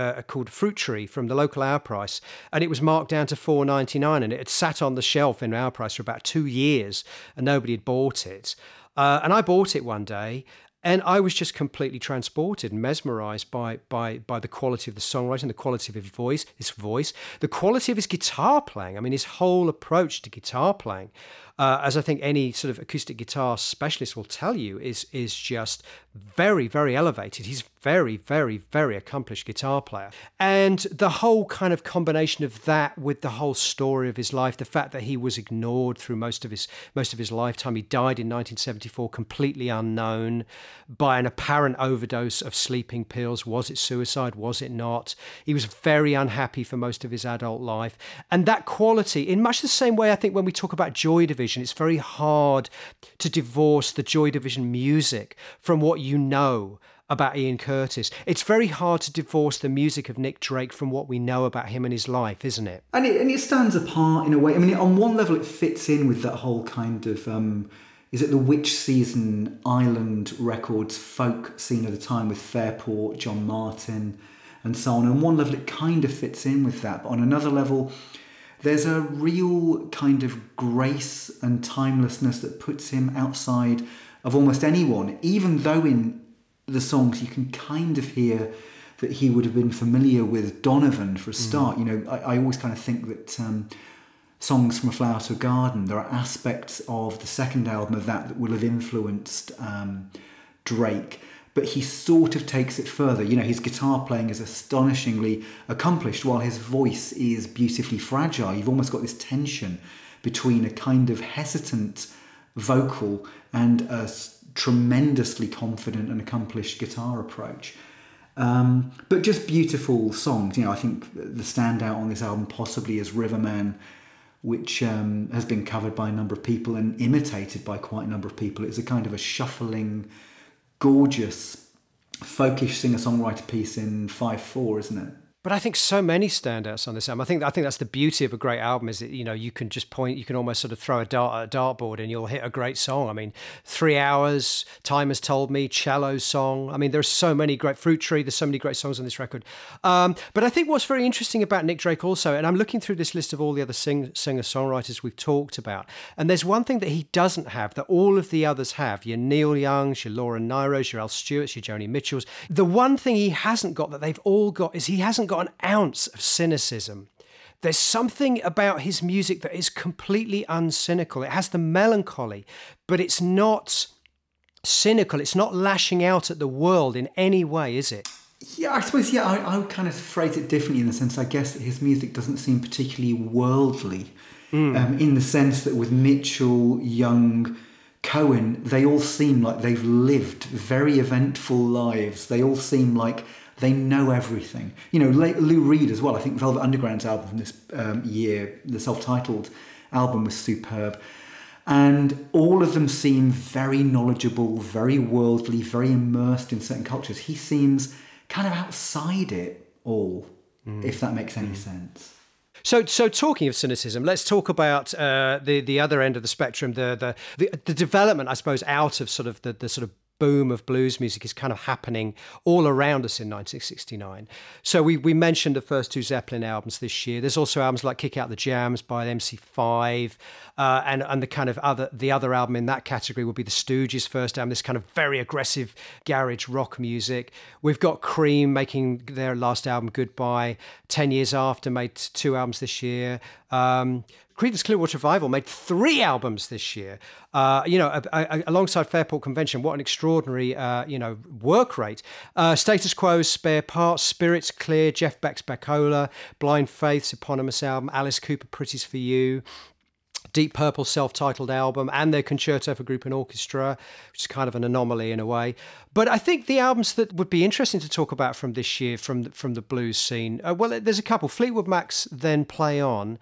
Fruit Tree from the local Our Price, and it was marked down to $4.99, and it had sat on the shelf in Our Price for about 2 years, and nobody had bought it. And I bought it one day, and I was just completely transported and mesmerised by the quality of the songwriting, the quality of his voice, the quality of his guitar playing. I mean, his whole approach to guitar playing, as I think any sort of acoustic guitar specialist will tell you, is just very, very elevated. He's very, very, very accomplished guitar player. And the whole kind of combination of that with the whole story of his life, the fact that he was ignored through most of his lifetime. He died in 1974, completely unknown, by an apparent overdose of sleeping pills. Was it suicide? Was it not? He was very unhappy for most of his adult life. And that quality, in much the same way, I think when we talk about Joy Division, it's very hard to divorce the Joy Division music from what you know about Ian Curtis. It's very hard to divorce the music of Nick Drake from what we know about him and his life, isn't it? And it stands apart in a way. I mean, on one level, it fits in with that whole kind of... is it the Witch Season Island Records folk scene of the time with Fairport, John Martin, and so on? On one level, it kind of fits in with that. But on another level, there's a real kind of grace and timelessness that puts him outside of almost anyone, even though in the songs you can kind of hear that he would have been familiar with Donovan for a start. Mm. I always kind of think that... Songs from a Flower to a Garden, there are aspects of the second album of that will have influenced Drake, but he sort of takes it further. His guitar playing is astonishingly accomplished while his voice is beautifully fragile. You've almost got this tension between a kind of hesitant vocal and a tremendously confident and accomplished guitar approach. But just beautiful songs. I think the standout on this album possibly is Riverman, which has been covered by a number of people and imitated by quite a number of people. It's a kind of a shuffling, gorgeous folkish singer-songwriter piece in 5/4, isn't it? But I think so many standouts on this album. I think that's the beauty of a great album, is that, you know, you can just point, you can almost sort of throw a dart at a dartboard and you'll hit a great song. I mean, 3 Hours, Time Has Told Me, Cello Song. I mean, there's so many great, Fruit Tree, there's so many great songs on this record. But I think what's very interesting about Nick Drake also, and I'm looking through this list of all the other singer-songwriters we've talked about, and there's one thing that he doesn't have that all of the others have, your Neil Youngs, your Laura Nyros, your Al Stewarts, your Joni Mitchells. The one thing he hasn't got that they've all got is he hasn't got an ounce of cynicism. There's something about his music that is completely uncynical. It has the melancholy, but it's not cynical. It's not lashing out at the world in any way, is it? Yeah, I suppose, yeah, I would kind of phrase it differently in the sense, I guess, that his music doesn't seem particularly worldly, in the sense that with Mitchell, Young, Cohen, they all seem like they've lived very eventful lives. They all seem like they know everything. You know, Lou Reed as well. I think Velvet Underground's album from this year, the self-titled album, was superb. And all of them seem very knowledgeable, very worldly, very immersed in certain cultures. He seems kind of outside it all, if that makes any sense. So talking of cynicism, let's talk about the other end of the spectrum, the development, I suppose, out of sort of the sort of boom of blues music is kind of happening all around us in 1969. So we mentioned the first 2 Zeppelin albums this year. There's also albums like Kick Out the Jams by MC5, and the kind of other album in that category would be the Stooges' first album, this kind of very aggressive garage rock music. We've got Cream making their last album, Goodbye. 10 Years After made 2 albums this year. Creedence Clearwater Revival made 3 albums this year, alongside Fairport Convention. What an extraordinary, work rate. Status Quo, Spare Parts, Spirits Clear, Jeff Beck's Beckola, Blind Faith's eponymous album, Alice Cooper, Pretty's For You, Deep Purple's self-titled album, and their Concerto for Group and Orchestra, which is kind of an anomaly in a way. But I think the albums that would be interesting to talk about from this year, from the blues scene, there's a couple. Fleetwood Mac's Then Play On,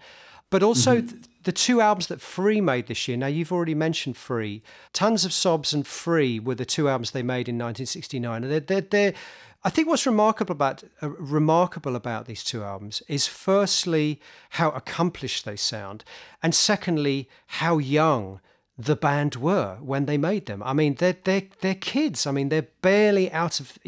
but also the 2 albums that Free made this year. Now, you've already mentioned Free. Tons of Sobs and Free were the 2 albums they made in 1969. And I think what's remarkable about these 2 albums is, firstly, how accomplished they sound, and secondly, how young the band were when they made them. I mean, they're kids. I mean, they're barely out of,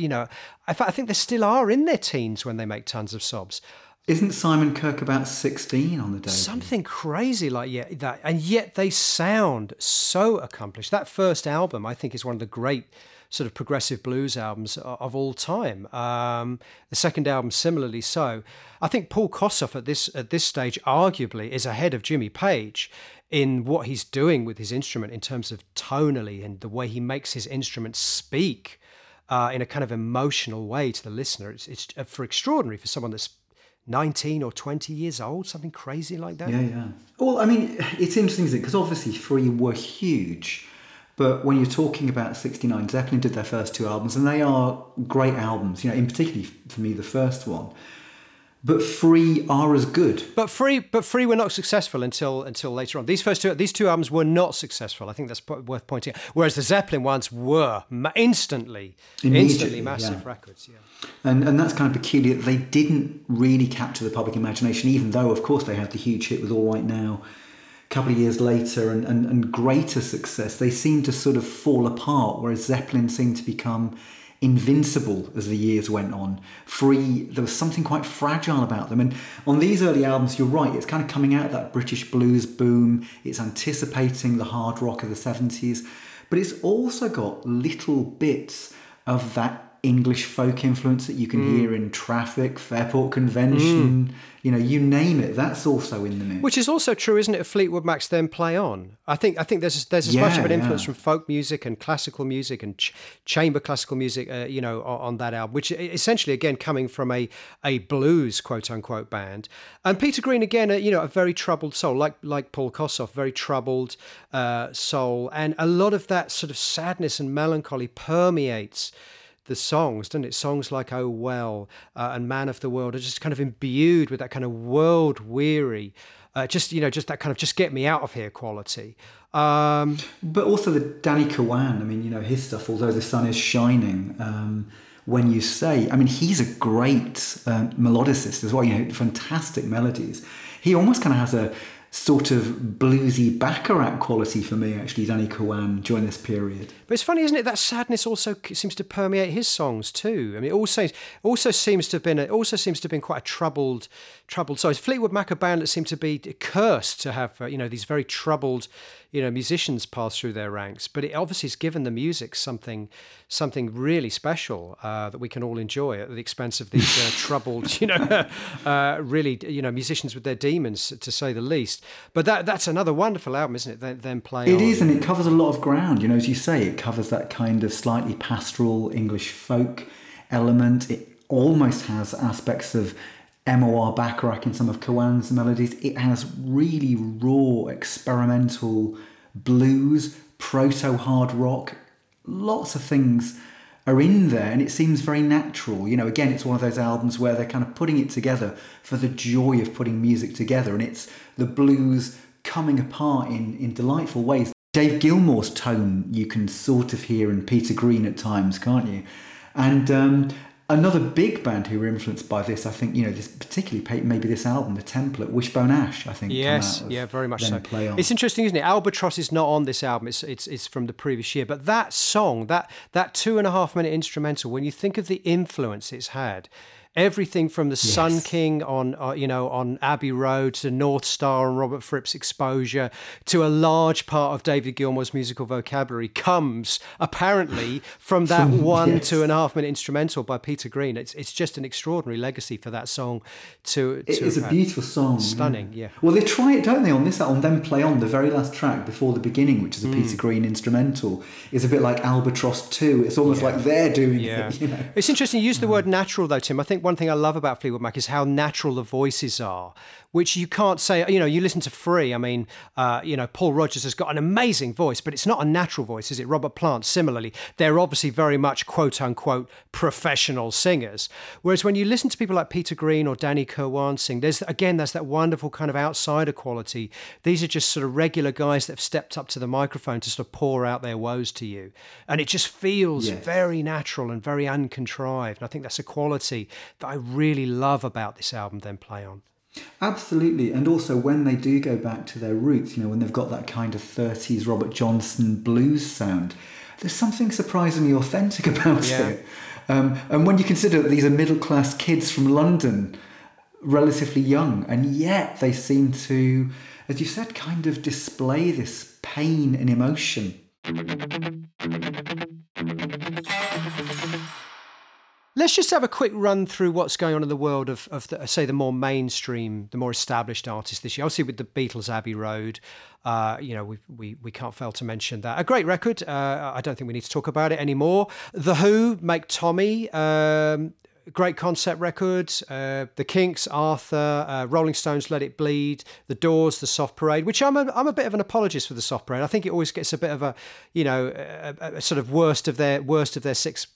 I think they still are in their teens when they make Tons of Sobs. Isn't Simon Kirke about 16 on the day? Something crazy like that. And yet they sound so accomplished. That first album, I think, is one of the great sort of progressive blues albums of all time. The second album, similarly so. I think Paul Kossoff at this stage, arguably, is ahead of Jimmy Page in what he's doing with his instrument in terms of tonally and the way he makes his instrument speak in a kind of emotional way to the listener. It's extraordinary for someone that's 19 or 20 years old, something crazy like that. Yeah. Well, I mean, it's interesting, isn't it? Because obviously Free were huge, but when you're talking about 69, Zeppelin did their first 2 albums, and they are great albums, in particularly for me, the first one. But Free are as good. But Free were not successful until later on. These two albums were not successful. I think that's worth pointing out. Whereas the Zeppelin ones were instantly massive records. Yeah. And that's kind of peculiar. They didn't really capture the public imagination, even though, of course, they had the huge hit with All Right Now a couple of years later and greater success. They seemed to sort of fall apart, whereas Zeppelin seemed to become invincible as the years went on. Free, there was something quite fragile about them. And on these early albums, you're right, it's kind of coming out of that British blues boom. It's anticipating the hard rock of the 70s, but it's also got little bits of that English folk influence that you can hear in Traffic, Fairport Convention, you name it, that's also in the mix. Which is also true, isn't it, of Fleetwood Mac's Then Play On? I think there's as much of an influence from folk music and classical music and chamber classical music, on that album, which essentially, again, coming from a blues, quote-unquote, band. And Peter Green, again, a very troubled soul, like Paul Kossoff, very troubled soul. And a lot of that sort of sadness and melancholy permeates the songs, doesn't it? Songs like Oh Well and Man of the World are just kind of imbued with that kind of world-weary, just that kind of just get me out of here quality. But also the Danny Kawan, his stuff, Although the Sun is Shining, when you say, I mean, he's a great melodicist as well, you know, fantastic melodies. He almost kind of has a sort of bluesy Baccarat quality for me, actually, Danny Kawan, during this period. But it's funny, isn't it? That sadness also seems to permeate his songs too. I mean, it also seems to have been quite a troubled. So it's Fleetwood Mac, a band that seemed to be cursed to have these very troubled musicians pass through their ranks. But it obviously has given the music something really special that we can all enjoy at the expense of these troubled really musicians with their demons, to say the least. But that's another wonderful album, isn't it? Then playing it on. Is, and it covers a lot of ground. You know, as you say, it covers that kind of slightly pastoral English folk element. It almost has aspects of M.O.R. Bacharach in some of Kawan's melodies. It has really raw experimental blues, proto-hard rock. Lots of things are in there, and it seems very natural. You know, again, it's one of those albums where they're kind of putting it together for the joy of putting music together, and it's the blues coming apart in delightful ways. Dave Gilmour's tone you can sort of hear in Peter Green at times, can't you? And another big band who were influenced by this, I think, this particularly maybe this album, The Template, Wishbone Ash, I think. Yes, yeah, very much so. Play on. It's interesting, isn't it? Albatross is not on this album. It's from the previous year. But that song, that 2.5-minute instrumental, when you think of the influence it's had, everything from the Sun King on, on Abbey Road to North Star and Robert Fripp's Exposure to a large part of David Gilmour's musical vocabulary comes apparently from that 2.5-minute instrumental by Peter Green. It's just an extraordinary legacy for that song. It is a beautiful song, stunning. Yeah. Well, they try it, don't they, on this album? Then Play On, the very last track before the beginning, which is a Peter Green instrumental, is a bit like Albatross 2. It's almost like they're doing it. You know? It's interesting. You use the word natural, though, Tim. I think one thing I love about Fleetwood Mac is how natural the voices are, which you can't say, you listen to Free. I mean, Paul Rodgers has got an amazing voice, but it's not a natural voice, is it? Robert Plant, similarly, they're obviously very much quote unquote professional singers. Whereas when you listen to people like Peter Green or Danny Kirwan sing, there's that wonderful kind of outsider quality. These are just sort of regular guys that have stepped up to the microphone to sort of pour out their woes to you. And it just feels very natural and very uncontrived. And I think that's a quality that I really love about this album, Then Play On. Absolutely. And also when they do go back to their roots, when they've got that kind of 30s Robert Johnson blues sound, there's something surprisingly authentic about it. And when you consider that these are middle-class kids from London, relatively young, and yet they seem to, as you said, kind of display this pain and emotion. Let's just have a quick run through what's going on in the world of the more mainstream, the more established artists this year. Obviously, with the Beatles, Abbey Road, we can't fail to mention that. A great record. I don't think we need to talk about it anymore. The Who, Make Tommy. Great concept records, The Kinks, Arthur, Rolling Stones, Let It Bleed, The Doors, The Soft Parade, which I'm a bit of an apologist for The Soft Parade. I think it always gets a bit of a sort of worst of their six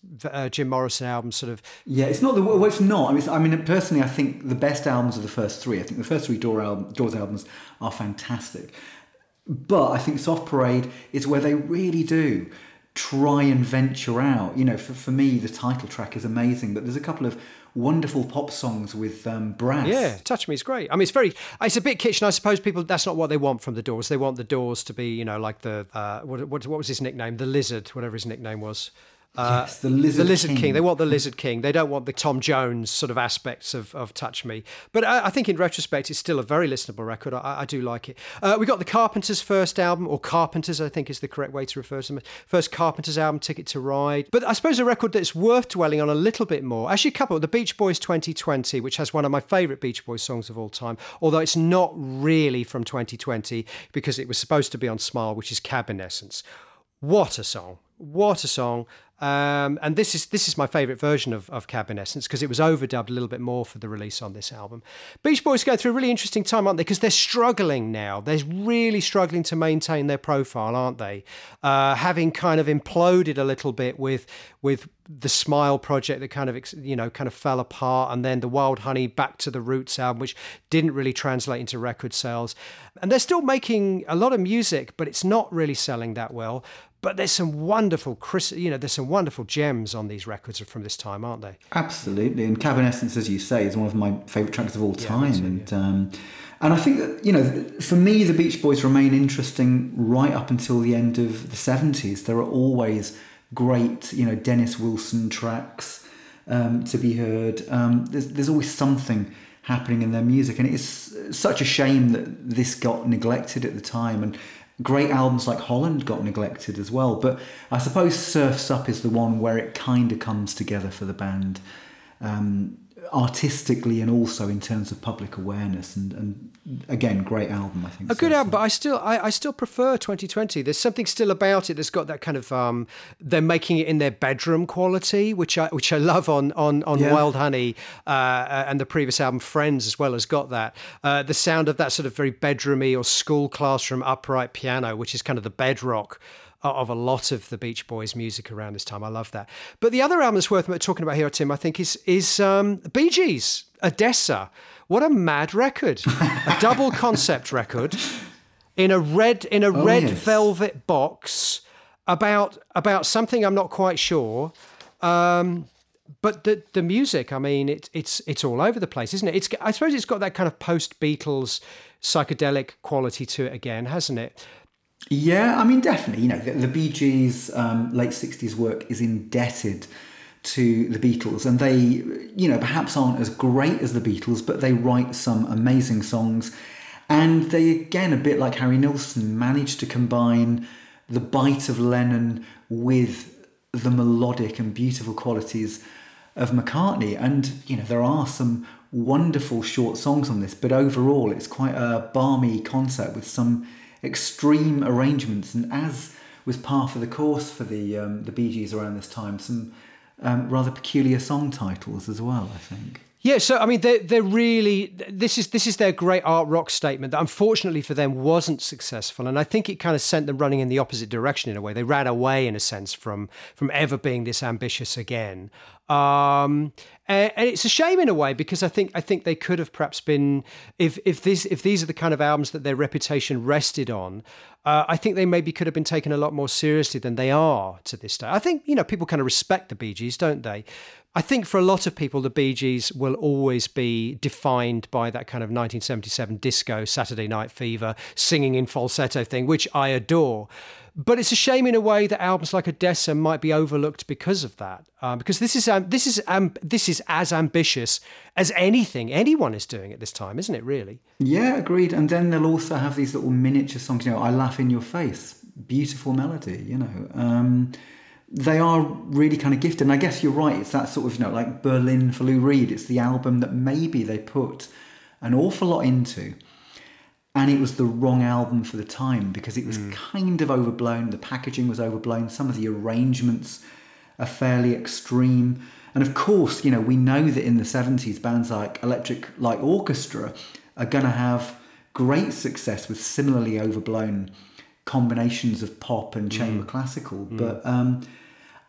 Jim Morrison albums sort of. Yeah, it's not the worst. Well, it's not. I mean, personally, I think the best albums are the first three. I think the first three Doors albums are fantastic, but I think Soft Parade is where they really do try and venture out. For me, the title track is amazing, but there's a couple of wonderful pop songs with brass. Yeah, Touch Me is great. I mean, it's a bit kitsch, and I suppose people, that's not what they want from the Doors. They want the Doors to be, like the, what was his nickname? The Lizard, whatever his nickname was. Yes, the Lizard King. They want the Lizard King. They don't want the Tom Jones sort of aspects of Touch Me. But I think in retrospect, it's still a very listenable record. I do like it. We got the Carpenters' first album, or Carpenters, I think is the correct way to refer to them. First Carpenters album, Ticket to Ride. But I suppose a record that's worth dwelling on a little bit more. Actually, a couple of the Beach Boys 2020, which has one of my favourite Beach Boys songs of all time, although it's not really from 2020 because it was supposed to be on Smile, which is Cabinescence. What a song. What a song. And this is my favourite version of Cabinescence because it was overdubbed a little bit more for the release on this album. Beach Boys go through a really interesting time, aren't they? Because they're struggling now. They're really struggling to maintain their profile, aren't they? Having kind of imploded a little bit with the Smile project that kind of fell apart, and then the Wild Honey Back to the Roots album, which didn't really translate into record sales. And they're still making a lot of music, but it's not really selling that well. But there's some wonderful, you know, there's some wonderful gems on these records from this time, aren't they? Absolutely, and Cabernescence, as you say, is one of my favourite tracks of all time. Yeah, and and I think that, you know, for me, the Beach Boys remain interesting right up until the end of the 70s. There are always great, you know, Dennis Wilson tracks to be heard. There's always something happening in their music, and it's such a shame that this got neglected at the time. And great albums like Holland got neglected as well, but I suppose Surf's Up is the one where it kind of comes together for the band, artistically and also in terms of public awareness. And again, great album, I think. A good album, but I still prefer 2020. There's something still about it that's got that kind of they're making it in their bedroom quality, which I love on yeah. Wild Honey and the previous album Friends as well has got that. The sound of that sort of very bedroomy or school classroom upright piano, which is kind of the bedrock of a lot of the Beach Boys music around this time. I love that. But the other album that's worth talking about here, Tim, I think is Bee Gees, Odessa. What a mad record. A double concept record in a red velvet box about something I'm not quite sure. But the music, I mean, it's all over the place, isn't it? I suppose it's got that kind of post-Beatles psychedelic quality to it again, hasn't it? Yeah, I mean, definitely. You know, the Bee Gees' late 60s work is indebted to the Beatles, and they, you know, perhaps aren't as great as the Beatles, but they write some amazing songs. And they, again, a bit like Harry Nilsson, managed to combine the bite of Lennon with the melodic and beautiful qualities of McCartney. And, you know, there are some wonderful short songs on this, but overall it's quite a balmy concert with some extreme arrangements, and as was par for the course for the Bee Gees around this time, some rather peculiar song titles as well, I think. Yeah, so I mean, they're really, this is their great art rock statement that unfortunately for them wasn't successful, and I think it kind of sent them running in the opposite direction in a way. They ran away in a sense from ever being this ambitious again. And it's a shame in a way, because I think they could have perhaps been, if these are the kind of albums that their reputation rested on, I think they maybe could have been taken a lot more seriously than they are to this day. I think, you know, people kind of respect the Bee Gees, don't they? I think for a lot of people, the Bee Gees will always be defined by that kind of 1977 disco, Saturday Night Fever, singing in falsetto thing, which I adore. But it's a shame in a way that albums like Odessa might be overlooked because of that, because this is as ambitious as anything anyone is doing at this time, isn't it? Really? Yeah, agreed. And then they'll also have these little miniature songs. You know, I Laugh in Your Face, beautiful melody. You know, they are really kind of gifted. And I guess you're right. It's that sort of, you know, like Berlin for Lou Reed. It's the album that maybe they put an awful lot into. And it was the wrong album for the time, because it was kind of overblown. The packaging was overblown. Some of the arrangements are fairly extreme. And of course, you know, we know that in the 70s, bands like Electric Light Orchestra are going to have great success with similarly overblown combinations of pop and chamber classical. But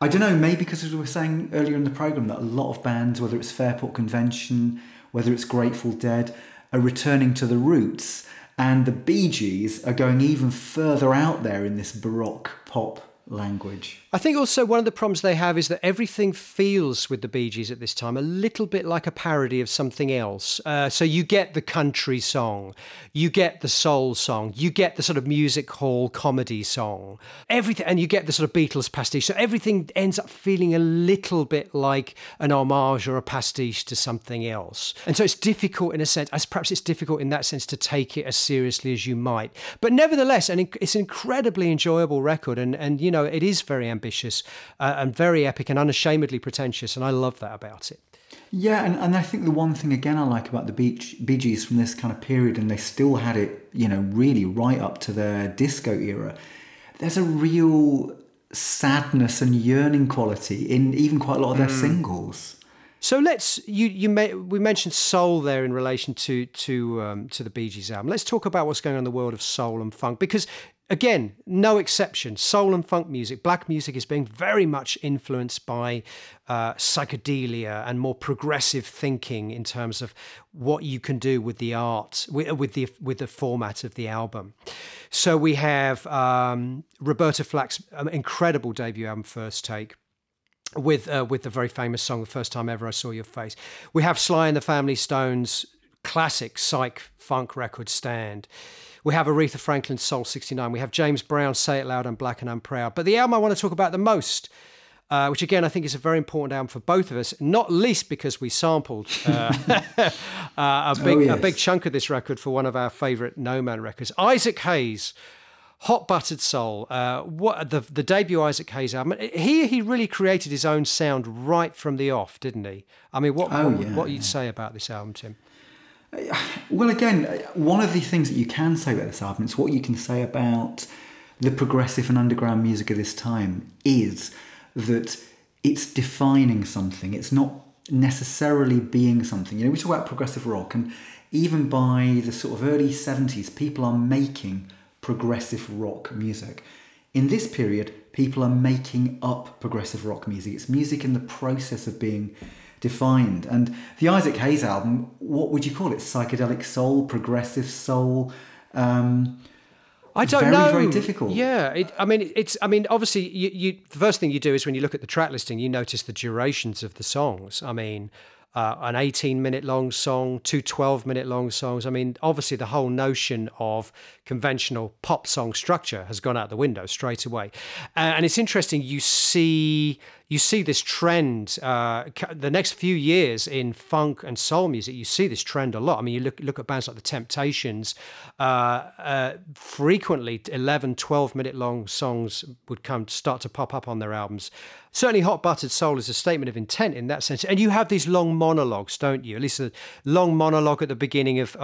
I don't know, maybe because, as we were saying earlier in the programme, that a lot of bands, whether it's Fairport Convention, whether it's Grateful Dead, are returning to the roots. And the Bee Gees are going even further out there in this baroque pop language. I think also one of the problems they have is that everything feels with the Bee Gees at this time a little bit like a parody of something else. So you get the country song, you get the soul song, you get the sort of music hall comedy song, everything, and you get the sort of Beatles pastiche. So everything ends up feeling a little bit like an homage or a pastiche to something else. And so it's difficult in a sense, perhaps it's difficult in that sense to take it as seriously as you might. But nevertheless, and it's an incredibly enjoyable record, and you know, it is very ambitious and very epic and unashamedly pretentious, and I love that about it. Yeah, and I think the one thing again I like about the Bee Gees from this kind of period, and they still had it, you know, really right up to their disco era, there's a real sadness and yearning quality in even quite a lot of their singles. So we mentioned soul there in relation to the Bee Gees album. Let's talk about what's going on in the world of soul and funk, because again, no exception. Soul and funk music, black music, is being very much influenced by psychedelia and more progressive thinking in terms of what you can do with the art, with the format of the album. So we have Roberta Flack's incredible debut album, First Take, with the very famous song, The First Time Ever I Saw Your Face. We have Sly and the Family Stone's classic psych funk record, Stand. We have Aretha Franklin's Soul 69. We have James Brown's Say It Loud, I'm Black and I'm Proud. But the album I want to talk about the most, which again I think is a very important album for both of us, not least because we sampled a big chunk of this record for one of our favourite No Man records, Isaac Hayes, Hot Buttered Soul. The debut Isaac Hayes album. Here he really created his own sound right from the off, didn't he? I mean, what you'd say about this album, Tim? Well, again, one of the things that you can say about this album, it's what you can say about the progressive and underground music of this time, is that it's defining something. It's not necessarily being something. You know, we talk about progressive rock, and even by the sort of early 70s, people are making progressive rock music. In this period, people are making up progressive rock music. It's music in the process of being defined. And the Isaac Hayes album, what would you call it? Psychedelic soul, progressive soul. I don't know. Very, very difficult. Yeah, obviously, you the first thing you do is when you look at the track listing, you notice the durations of the songs. I mean, an 18-minute long song, two 12-minute long songs. I mean, obviously, the whole notion of conventional pop song structure has gone out the window straight away. And it's interesting, you see this trend the next few years in funk and soul music. You see this trend a lot. I mean, you look at bands like The Temptations, frequently 11, 12-minute long songs would start to pop up on their albums. Certainly Hot Buttered Soul is a statement of intent in that sense. And you have these long monologues, don't you? At least a long monologue at the beginning of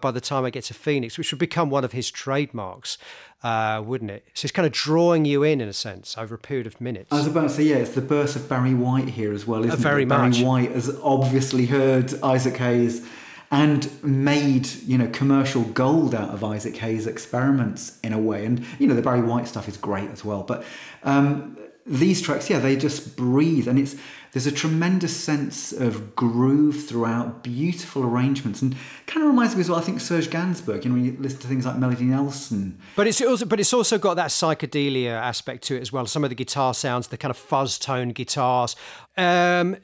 By the Time I Get to Phoenix, which would become one of his trademarks. Wouldn't it? So it's kind of drawing you in a sense, over a period of minutes. I was about to say, yeah, it's the birth of Barry White here as well, isn't it? Barry White has obviously heard Isaac Hayes and made, commercial gold out of Isaac Hayes' experiments in a way. And, the Barry White stuff is great as well. But these tracks, yeah, they just breathe. And there's a tremendous sense of groove throughout, beautiful arrangements, and kind of reminds me as well, I think, Serge Gainsbourg, when you listen to things like Melody Nelson. But it's also got that psychedelia aspect to it as well, some of the guitar sounds, the kind of fuzz-tone guitars. A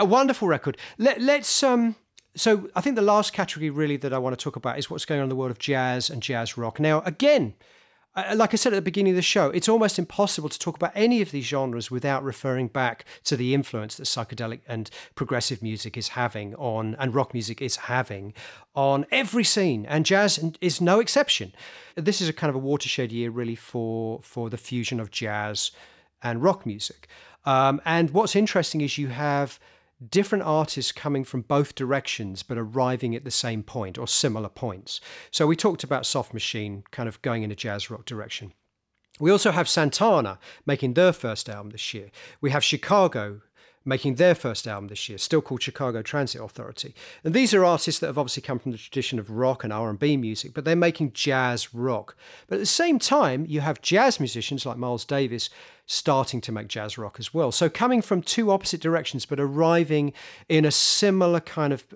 wonderful record. So I think the last category really that I want to talk about is what's going on in the world of jazz and jazz rock. Now, again, like I said at the beginning of the show, it's almost impossible to talk about any of these genres without referring back to the influence that psychedelic and progressive music is having and rock music is having on every scene, and jazz is no exception. This is a kind of a watershed year really for the fusion of jazz and rock music. And what's interesting is you have different artists coming from both directions but arriving at the same point or similar points. So we talked about Soft Machine kind of going in a jazz rock direction. We also have Santana making their first album this year. We have Chicago making their first album this year, still called Chicago Transit Authority. And these are artists that have obviously come from the tradition of rock and R&B music, but they're making jazz rock. But at the same time, you have jazz musicians like Miles Davis starting to make jazz rock as well. So coming from two opposite directions, but arriving in a similar kind of,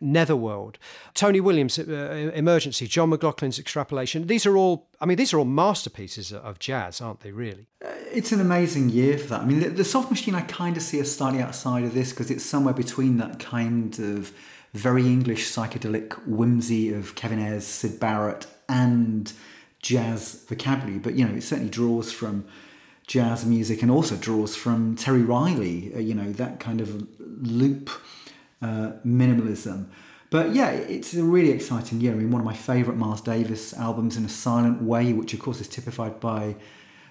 netherworld. Tony Williams' Emergency, John McLaughlin's Extrapolation. These are all masterpieces of jazz, aren't they, really? It's an amazing year for that. I mean, the Soft Machine, I kind of see as slightly outside of this because it's somewhere between that kind of very English psychedelic whimsy of Kevin Ayers, Syd Barrett, and jazz vocabulary. But, it certainly draws from jazz music and also draws from Terry Riley, that kind of loop minimalism. But yeah, it's a really exciting year. I mean, one of my favourite Miles Davis albums, In a Silent Way, which of course is typified by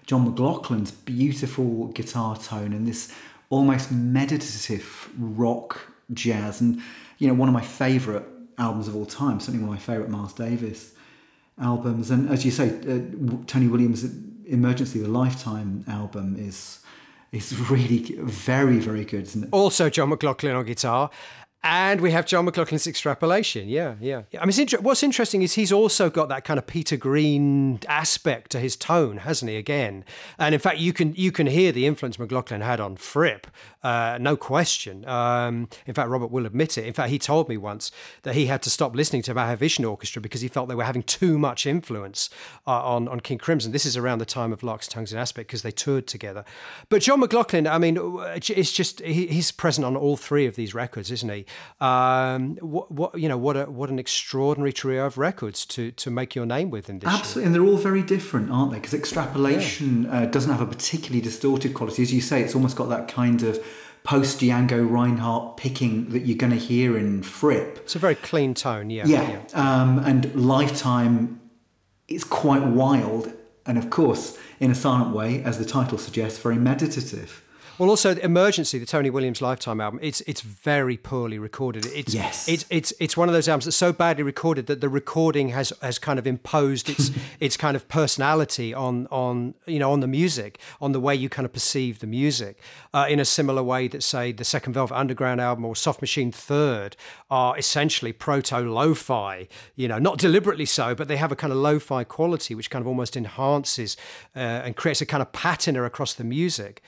John McLaughlin's beautiful guitar tone and this almost meditative rock jazz. And, one of my favourite albums of all time, certainly one of my favourite Miles Davis albums. And as you say, Tony Williams' Emergency, the Lifetime album, is really very, very good, isn't it? Also John McLaughlin on guitar And we have John McLaughlin's extrapolation. Yeah. I mean, what's interesting is he's also got that kind of Peter Green aspect to his tone, hasn't he? Again, and in fact, you can hear the influence McLaughlin had on Fripp, no question. In fact, Robert will admit it. In fact, he told me once that he had to stop listening to Mahavishnu Orchestra because he felt they were having too much influence on King Crimson. This is around the time of Larks, Tongues, and Aspic because they toured together. But John McLaughlin, I mean, it's just he's present on all three of these records, isn't he? What an extraordinary trio of records to make your name with in this. Absolutely, and they're all very different, aren't they? Because extrapolation doesn't have a particularly distorted quality, as you say. It's almost got that kind of post Django Reinhardt picking that you're going to hear in Fripp. It's a very clean tone, yeah. And Lifetime is quite wild, and of course, in a silent way, as the title suggests, very meditative. Well, also Emergency, the Tony Williams Lifetime album, it's very poorly recorded. It's one of those albums that's so badly recorded that the recording has kind of imposed its kind of personality on the music, on the way you kind of perceive the music, in a similar way that, say, the Second Velvet Underground album or Soft Machine Third are essentially proto lo-fi, not deliberately so, but they have a kind of lo-fi quality which kind of almost enhances and creates a kind of patina across the music.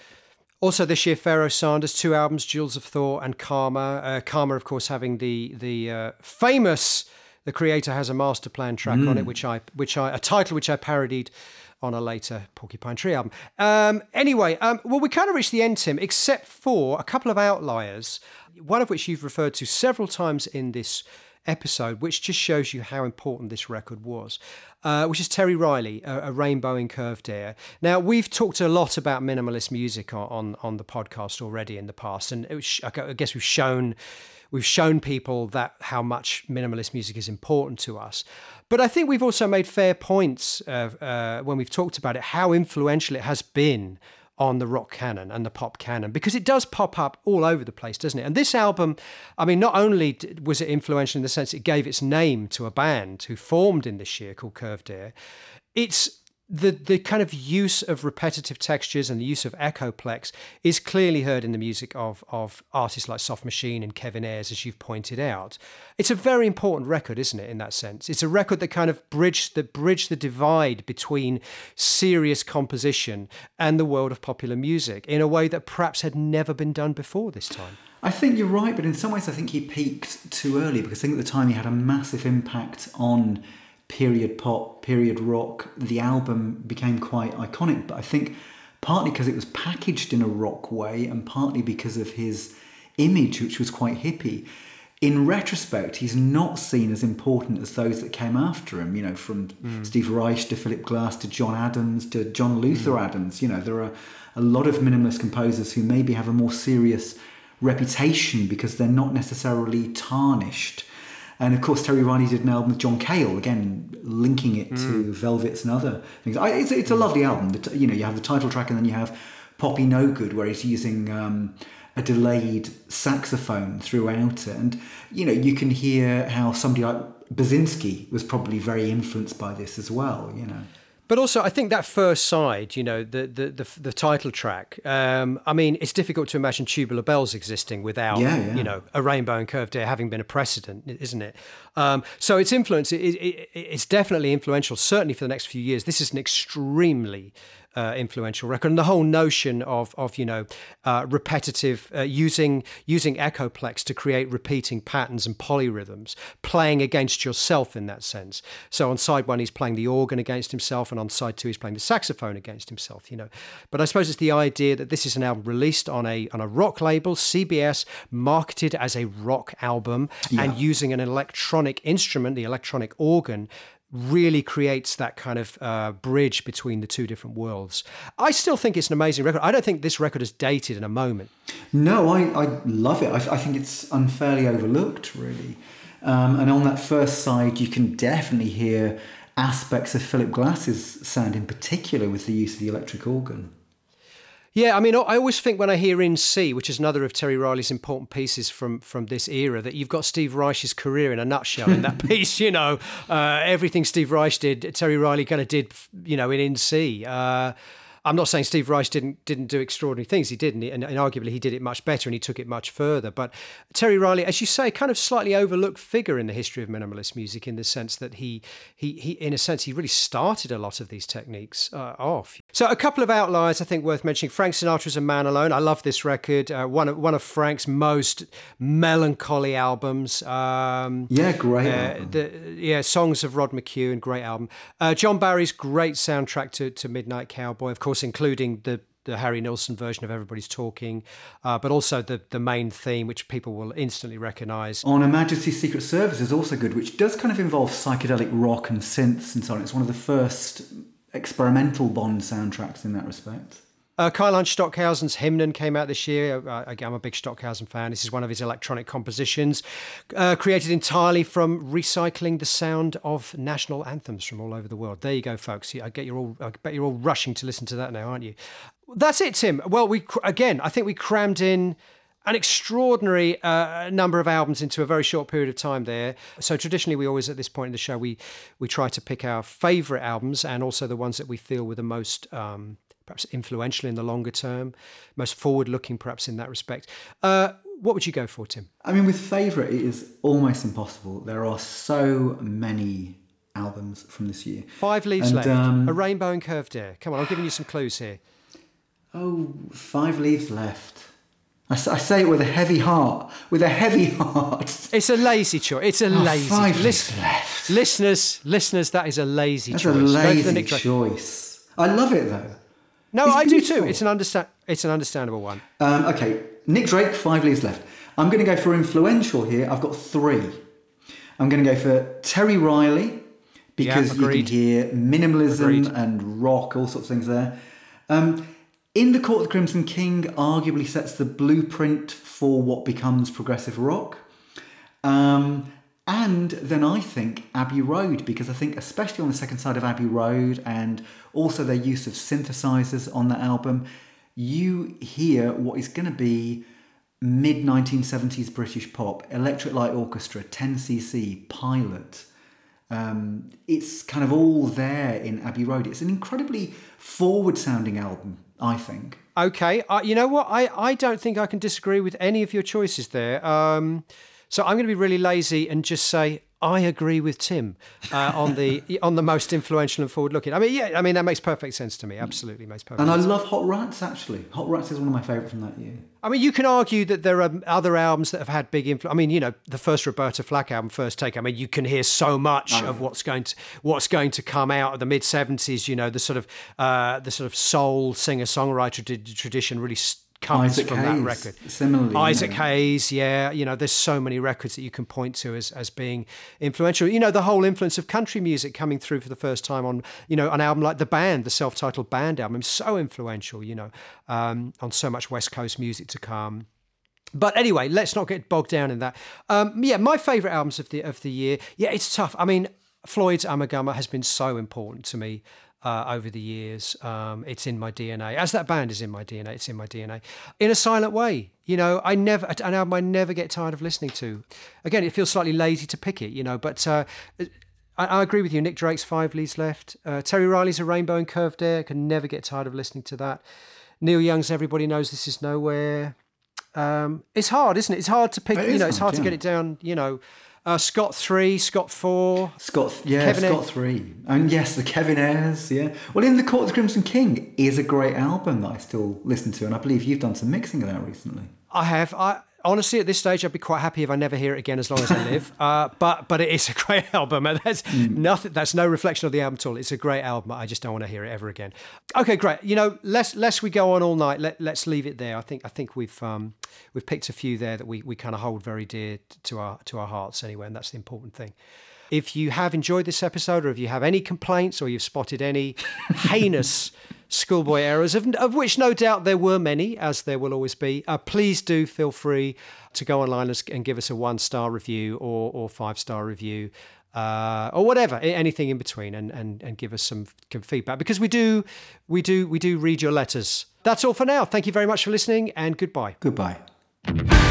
Also this year, Pharaoh Sanders, two albums, Jewels of Thor and Karma. Karma, of course, having the famous The Creator Has a Master Plan track on it, which I a title which I parodied on a later Porcupine Tree album. Anyway, we kind of reached the end, Tim, except for a couple of outliers, one of which you've referred to several times in this episode, which just shows you how important this record was, which is Terry Riley, A Rainbow in Curved Air. Now, we've talked a lot about minimalist music on the podcast already in the past, and I guess we've shown people that how much minimalist music is important to us. But I think we've also made fair points when we've talked about it, how influential it has been on the rock canon and the pop canon, because it does pop up all over the place, doesn't it? And this album, I mean, not only was it influential in the sense it gave its name to a band who formed in this year called Curved Air, it's the kind of use of repetitive textures and the use of echoplex is clearly heard in the music of artists like Soft Machine and Kevin Ayers, as you've pointed out. It's a very important record, isn't it, in that sense? It's a record that kind of bridged the divide between serious composition and the world of popular music in a way that perhaps had never been done before this time. I think you're right, but in some ways I think he peaked too early, because I think at the time he had a massive impact on period pop, period rock. The album became quite iconic, but I think partly because it was packaged in a rock way and partly because of his image, which was quite hippie. In retrospect, he's not seen as important as those that came after him, from Steve Reich to Philip Glass to John Adams to John Luther Adams. There are a lot of minimalist composers who maybe have a more serious reputation because they're not necessarily tarnished. And of course, Terry Riley did an album with John Cale, again, linking it to Velvets and other things. It's a lovely album. You have the title track and then you have Poppy No Good, where he's using a delayed saxophone throughout it. And, you can hear how somebody like Basinski was probably very influenced by this as well, But also, I think that first side, the title track. I mean, it's difficult to imagine Tubular Bells existing without, A Rainbow and Curved Air having been a precedent, isn't it? So its influence, it's definitely influential. Certainly for the next few years, this is an extremely influential record, and the whole notion of repetitive using echoplex to create repeating patterns and polyrhythms, playing against yourself in that sense. So on side one he's playing the organ against himself, and on side two he's playing the saxophone against himself. But I suppose it's the idea that this is an album released on a rock label, CBS, marketed as a rock album, and using an electronic instrument, the electronic organ, really creates that kind of bridge between the two different worlds. I still think it's an amazing record. I don't think this record is dated in a moment. No, I love it. I think it's unfairly overlooked, really. And on that first side, you can definitely hear aspects of Philip Glass's sound, in particular with the use of the electric organ. Yeah, I mean, I always think when I hear In C, which is another of Terry Riley's important pieces from this era, that you've got Steve Reich's career in a nutshell in that piece, everything Steve Reich did, Terry Riley kind of did, in In C. I'm not saying Steve Reich didn't do extraordinary things. He did, and arguably he did it much better, and he took it much further. But Terry Riley, as you say, kind of slightly overlooked figure in the history of minimalist music, in the sense that he in a sense, he really started a lot of these techniques off. So a couple of outliers, I think, worth mentioning. Frank Sinatra's A Man Alone. I love this record. One of Frank's most melancholy albums. Great album. Songs of Rod McEwen, great album. John Barry's great soundtrack to Midnight Cowboy, of course, including the Harry Nilsson version of Everybody's Talking, but also the main theme, which people will instantly recognise. On Her Majesty's Secret Service is also good, which does kind of involve psychedelic rock and synths and so on. It's one of the first experimental Bond soundtracks in that respect. Karlheinz Stockhausen's Hymnen came out this year. I'm a big Stockhausen fan. This is one of his electronic compositions, created entirely from recycling the sound of national anthems from all over the world. There you go, folks. I bet you're all rushing to listen to that now, aren't you? That's it, Tim. Well, I think we crammed in an extraordinary number of albums into a very short period of time there. So traditionally, we always, at this point in the show, we try to pick our favourite albums, and also the ones that we feel were the most... perhaps influential in the longer term, most forward-looking perhaps in that respect. What would you go for, Tim? I mean, with favourite, it is almost impossible. There are so many albums from this year. Five Leaves Left, A Rainbow in Curved Air. Come on, I'm giving you some clues here. Oh, 5 Leaves Left. I say it with a heavy heart. With a heavy heart. It's a lazy choice. It's a lazy choice. 5 Leaves Left. Listeners, that is a lazy choice. That's a lazy choice. I love it, though. No, I do too. It's an understandable one. Okay, Nick Drake, 5 Leaves Left. I'm going to go for influential here. I've got three. I'm going to go for Terry Riley, because you can hear minimalism and rock, all sorts of things there. In the Court of the Crimson King arguably sets the blueprint for what becomes progressive rock. And then I think Abbey Road, because I think especially on the second side of Abbey Road, and also their use of synthesizers on that album, you hear what is going to be mid-1970s British pop. Electric Light Orchestra, 10cc, Pilot. It's kind of all there in Abbey Road. It's an incredibly forward-sounding album, I think. Okay. You know what? I don't think I can disagree with any of your choices there. So I'm going to be really lazy and just say I agree with Tim on the most influential and forward-looking. I mean that makes perfect sense to me. Absolutely makes perfect sense. And I love Hot Rats, actually. Hot Rats is one of my favourites from that year. I mean, you can argue that there are other albums that have had big influence. I mean, you know, the first Roberta Flack album, First Take. I mean, you can hear so much of what's going to come out of the mid '70s. You know, the sort of soul singer-songwriter tradition really. Comes from that record. Similarly, Isaac Hayes, there's so many records that you can point to as being influential. You know, the whole influence of country music coming through for the first time on, you know, an album like The Band, the self-titled Band album, so influential, you know, on so much West Coast music to come. But anyway, let's not get bogged down in that. My favourite albums of the year. Yeah, it's tough. I mean, Floyd's Amalgama has been so important to me. Over the years, it's in my DNA. As that band is in my DNA, it's in my DNA. In a silent way, you know, an album I never get tired of listening to. Again, it feels slightly lazy to pick it, you know, but I agree with you. Nick Drake's 5 Leaves Left. Terry Riley's A Rainbow in Curved Air. I can never get tired of listening to that. Neil Young's Everybody Knows This Is Nowhere. It's hard, isn't it? It's hard to pick, it's hard to get it down, you know. Scott 3, Scott 4. Scott 3. And yes, the Kevin Ayers, yeah. Well, In the Court of the Crimson King is a great album that I still listen to, and I believe you've done some mixing of that recently. I have. Honestly, at this stage, I'd be quite happy if I never hear it again as long as I live. But it is a great album, and that's nothing. That's no reflection of the album at all. It's a great album. I just don't want to hear it ever again. Okay, great. You know, lest we go on all night. Let's leave it there. I think we've picked a few there that we kind of hold very dear to our hearts anyway, and that's the important thing. If you have enjoyed this episode, or if you have any complaints, or you've spotted any heinous schoolboy errors, of which no doubt there were many, as there will always be, please do feel free to go online and give us a 1-star review or 5-star review, or whatever, anything in between, and give us some feedback, because we do read your letters. That's all for now. Thank you very much for listening, and goodbye.